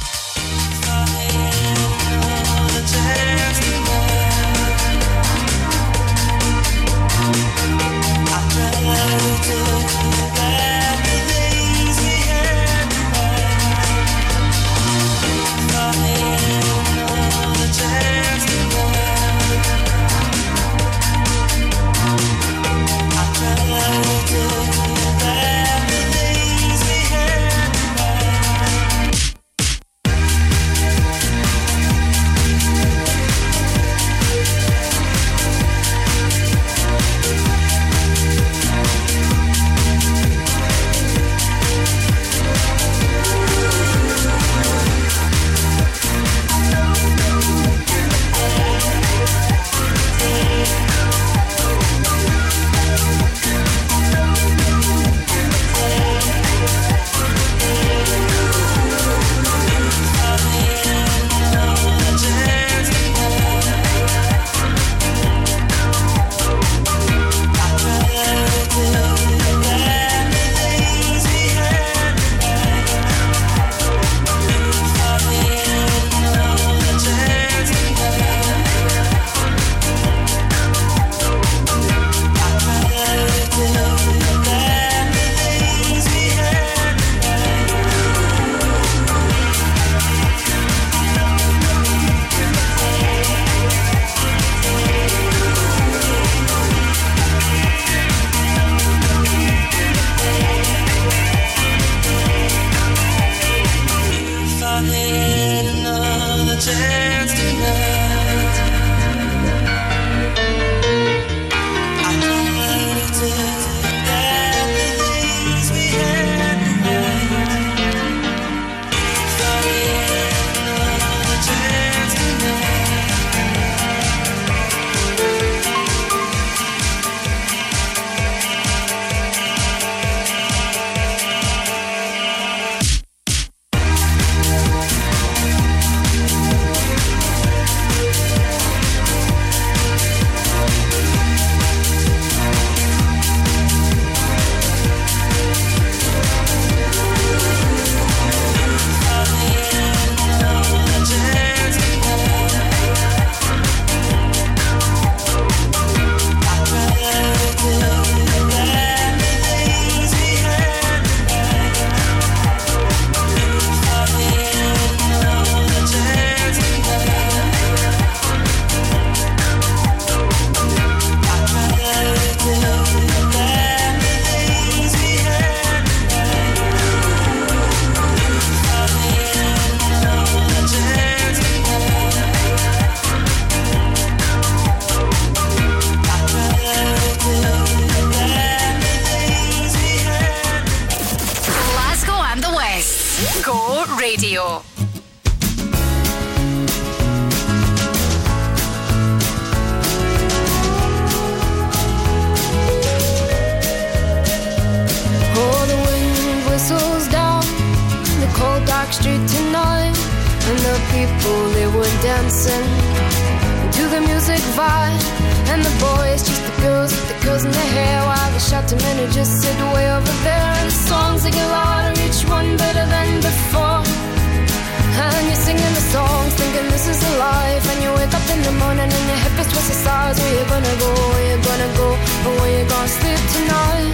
Tonight,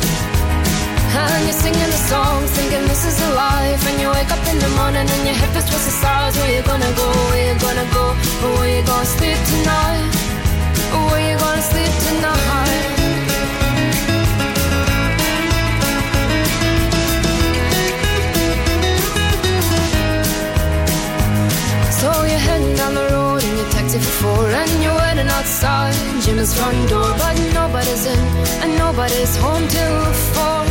where you gonna sleep tonight? his front door, but nobody's in and nobody's home till four.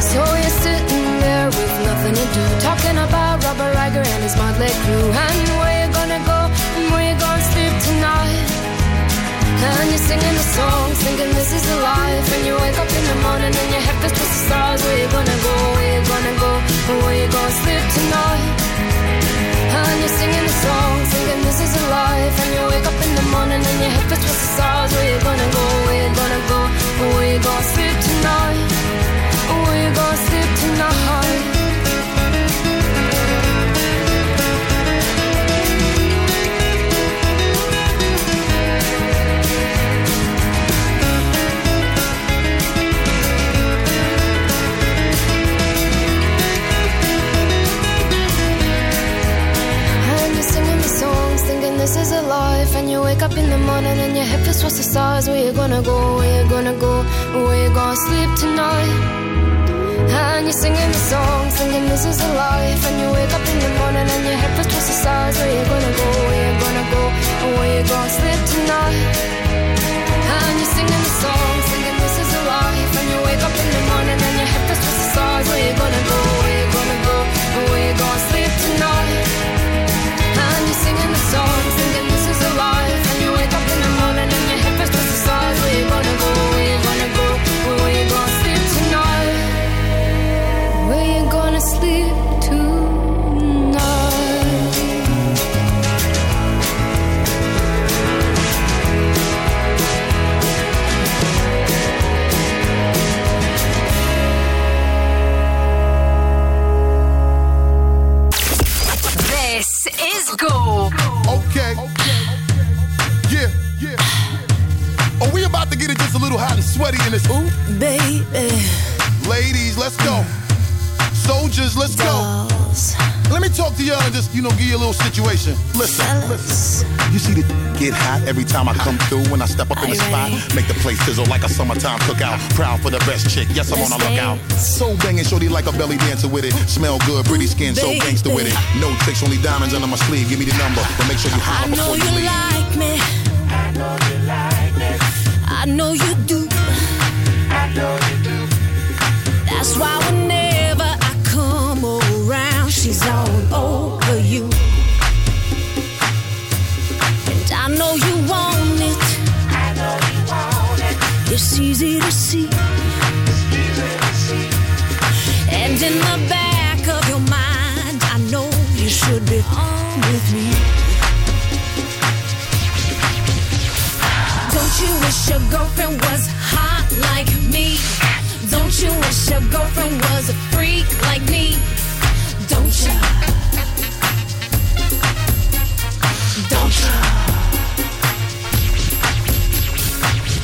So you're sitting there with nothing to do, talking about Robert Ryger and his motley crew, and where you gonna go and where you gonna sleep tonight. And you're singing the song, thinking this is a life, and you wake up in the morning and your head feels just the stars. Where you gonna go, where you gonna go, and where you gonna sleep tonight. And you're singing the song, thinking this is a life, and you wake up in the morning and your head fits with the stars. Where you gonna go, where you gonna go, where you gonna sleep tonight, where you gonna sleep tonight. This is a life, and you wake up in the morning and your head feels what's the stars. Where you gonna go, where you gonna go, where you gonna sleep tonight. And you're singing the song, singing this is a life, and you wake up in the morning and your head feels what's the stars. Where you gonna go, where you gonna go, where you gonna sleep tonight. And you're singing the song, singing this is a life, and you wake up in the morning and your head feels what's the stars. Where you gonna go, where you gonna go, where you gonna sleep tonight. And you're singing the song, thinking this is a life, and you wake up in the morning and your head feels just the stars. Where you gonna go, where you gonna go, where you gonna sleep tonight, where you gonna sleep tonight. Go. Okay. Yeah. Yeah. Are we about to get it just a little hot and sweaty in this? Ooh, baby. Ladies, let's go. Soldiers, let's Dolls. Go. Let me talk to y'all and just, you know, give you a little situation. Listen, listen. You see the get hot every time I come through. When I step up in I the ready. Spot, make the place sizzle like a summertime cookout. Proud for the best chick, yes, I'm let's on a lookout. So banging, shorty like a belly dancer with it. Smell good, pretty skin, so gangster with it. No tricks, only diamonds under my sleeve. Give me the number, but make sure you holler before you, you leave. Like me. I know you like me. I know you do. I know you do. That's why we're she's all over you, and I know you want it. I know you want it. It's easy to see. It's easy to see. And in the back of your mind, I know you should be on with me. Don't you wish your girlfriend was hot like me? Don't you wish your girlfriend was a freak like me? Don't ya? Don't ya?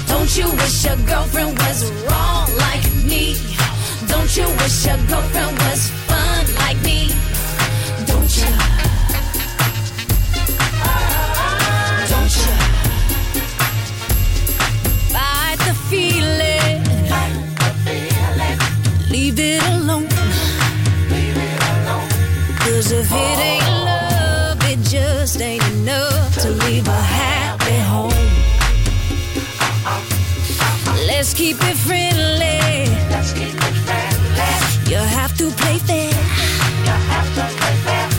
Don't you wish your girlfriend was wrong like me? Don't you wish your girlfriend was fun like me? Don't ya? Don't ya? Fight the feeling. Fight the feeling. Leave it alone. Cause if it ain't love, it just ain't enough to leave a happy home. Let's keep it friendly. Let's keep it friendly. You have to play fair. You have to play fair.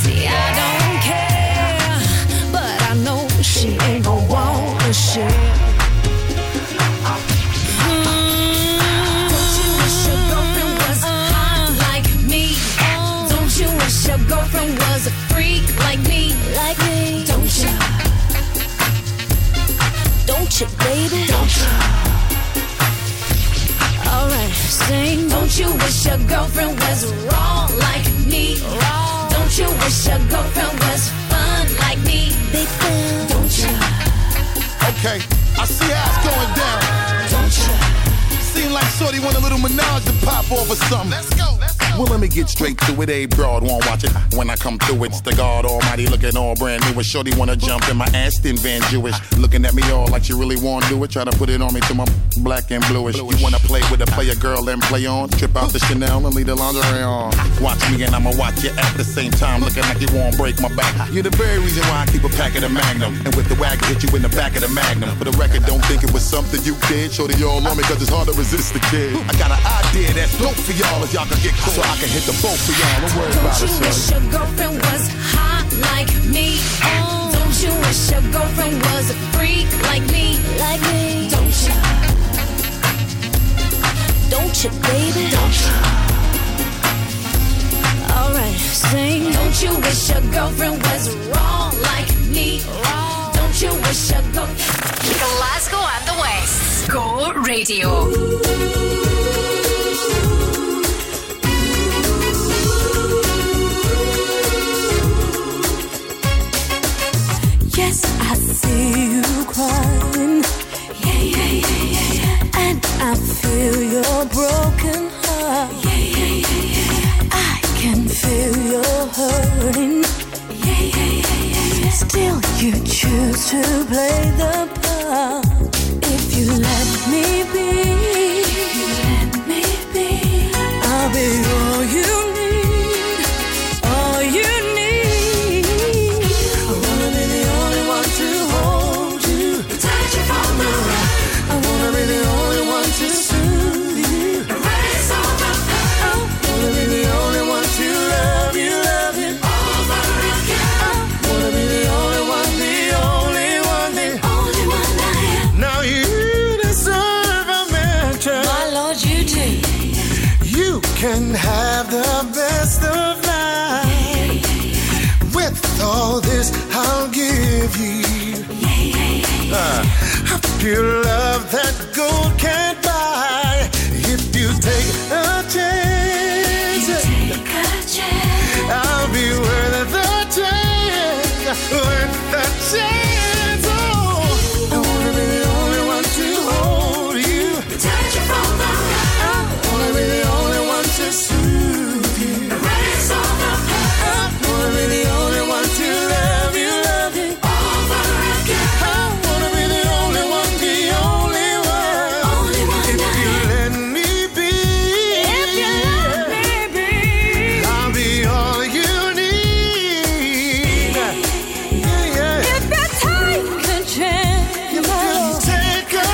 See, yeah. I don't care, but I know she ain't gon' want to share. Your girlfriend was a freak like me, like me. Don't ya? Don't ya, baby? Don't ya? Alright, sing. Don't you wish your girlfriend was wrong like me? Wrong. Don't you wish your girlfriend was fun like me? Big fan. Don't ya? Okay, I see how it's going down. Don't ya? Seem like shorty want a little menage to pop off or something. Let's go. Let's go. Well, let me get straight to it. A broad won't watch it. When I come through, it's the God Almighty looking all brand new. A shorty wanna jump in my ass, then Van Jewish. Looking at me all like she really wanna do it. Try to put it on me till my black and bluish. You wanna play with a player girl and play on? Strip out the Chanel and leave the lingerie on. Watch me and I'ma watch you at the same time. Looking like you won't break my back. You're the very reason why I keep a pack of the Magnum. And with the whack, hit you in the back of the Magnum. For the record, don't think it was something you did. Shorty all on me cause it's hard to resist the kid. I got an idea that's dope for y'all. If y'all can get caught, so I can hit the boat for y'all. Don't worry about it. Don't you wish your girlfriend was hot like me? Oh, don't you wish your girlfriend was a freak like me? Like me? Don't you? Don't you, baby? Don't you? Alright, sing. Don't you wish your girlfriend was wrong like me? Wrong. Don't you wish your girlfriend? Glasgow and the West. Go Radio. Ooh. Yes, I see you crying. Yeah, yeah, yeah, yeah, yeah. And I feel your broken heart. Yeah, yeah, yeah, yeah, yeah. I can feel your hurting. Yeah, yeah, yeah, yeah, yeah. Still, you choose to play the part. If you let me be, if you let me be, I'll be all you need, all you need. Can have the best of life. Yeah, yeah, yeah, yeah. With all this, I'll give you yeah, yeah, yeah, yeah. Uh, a pure love that gold can.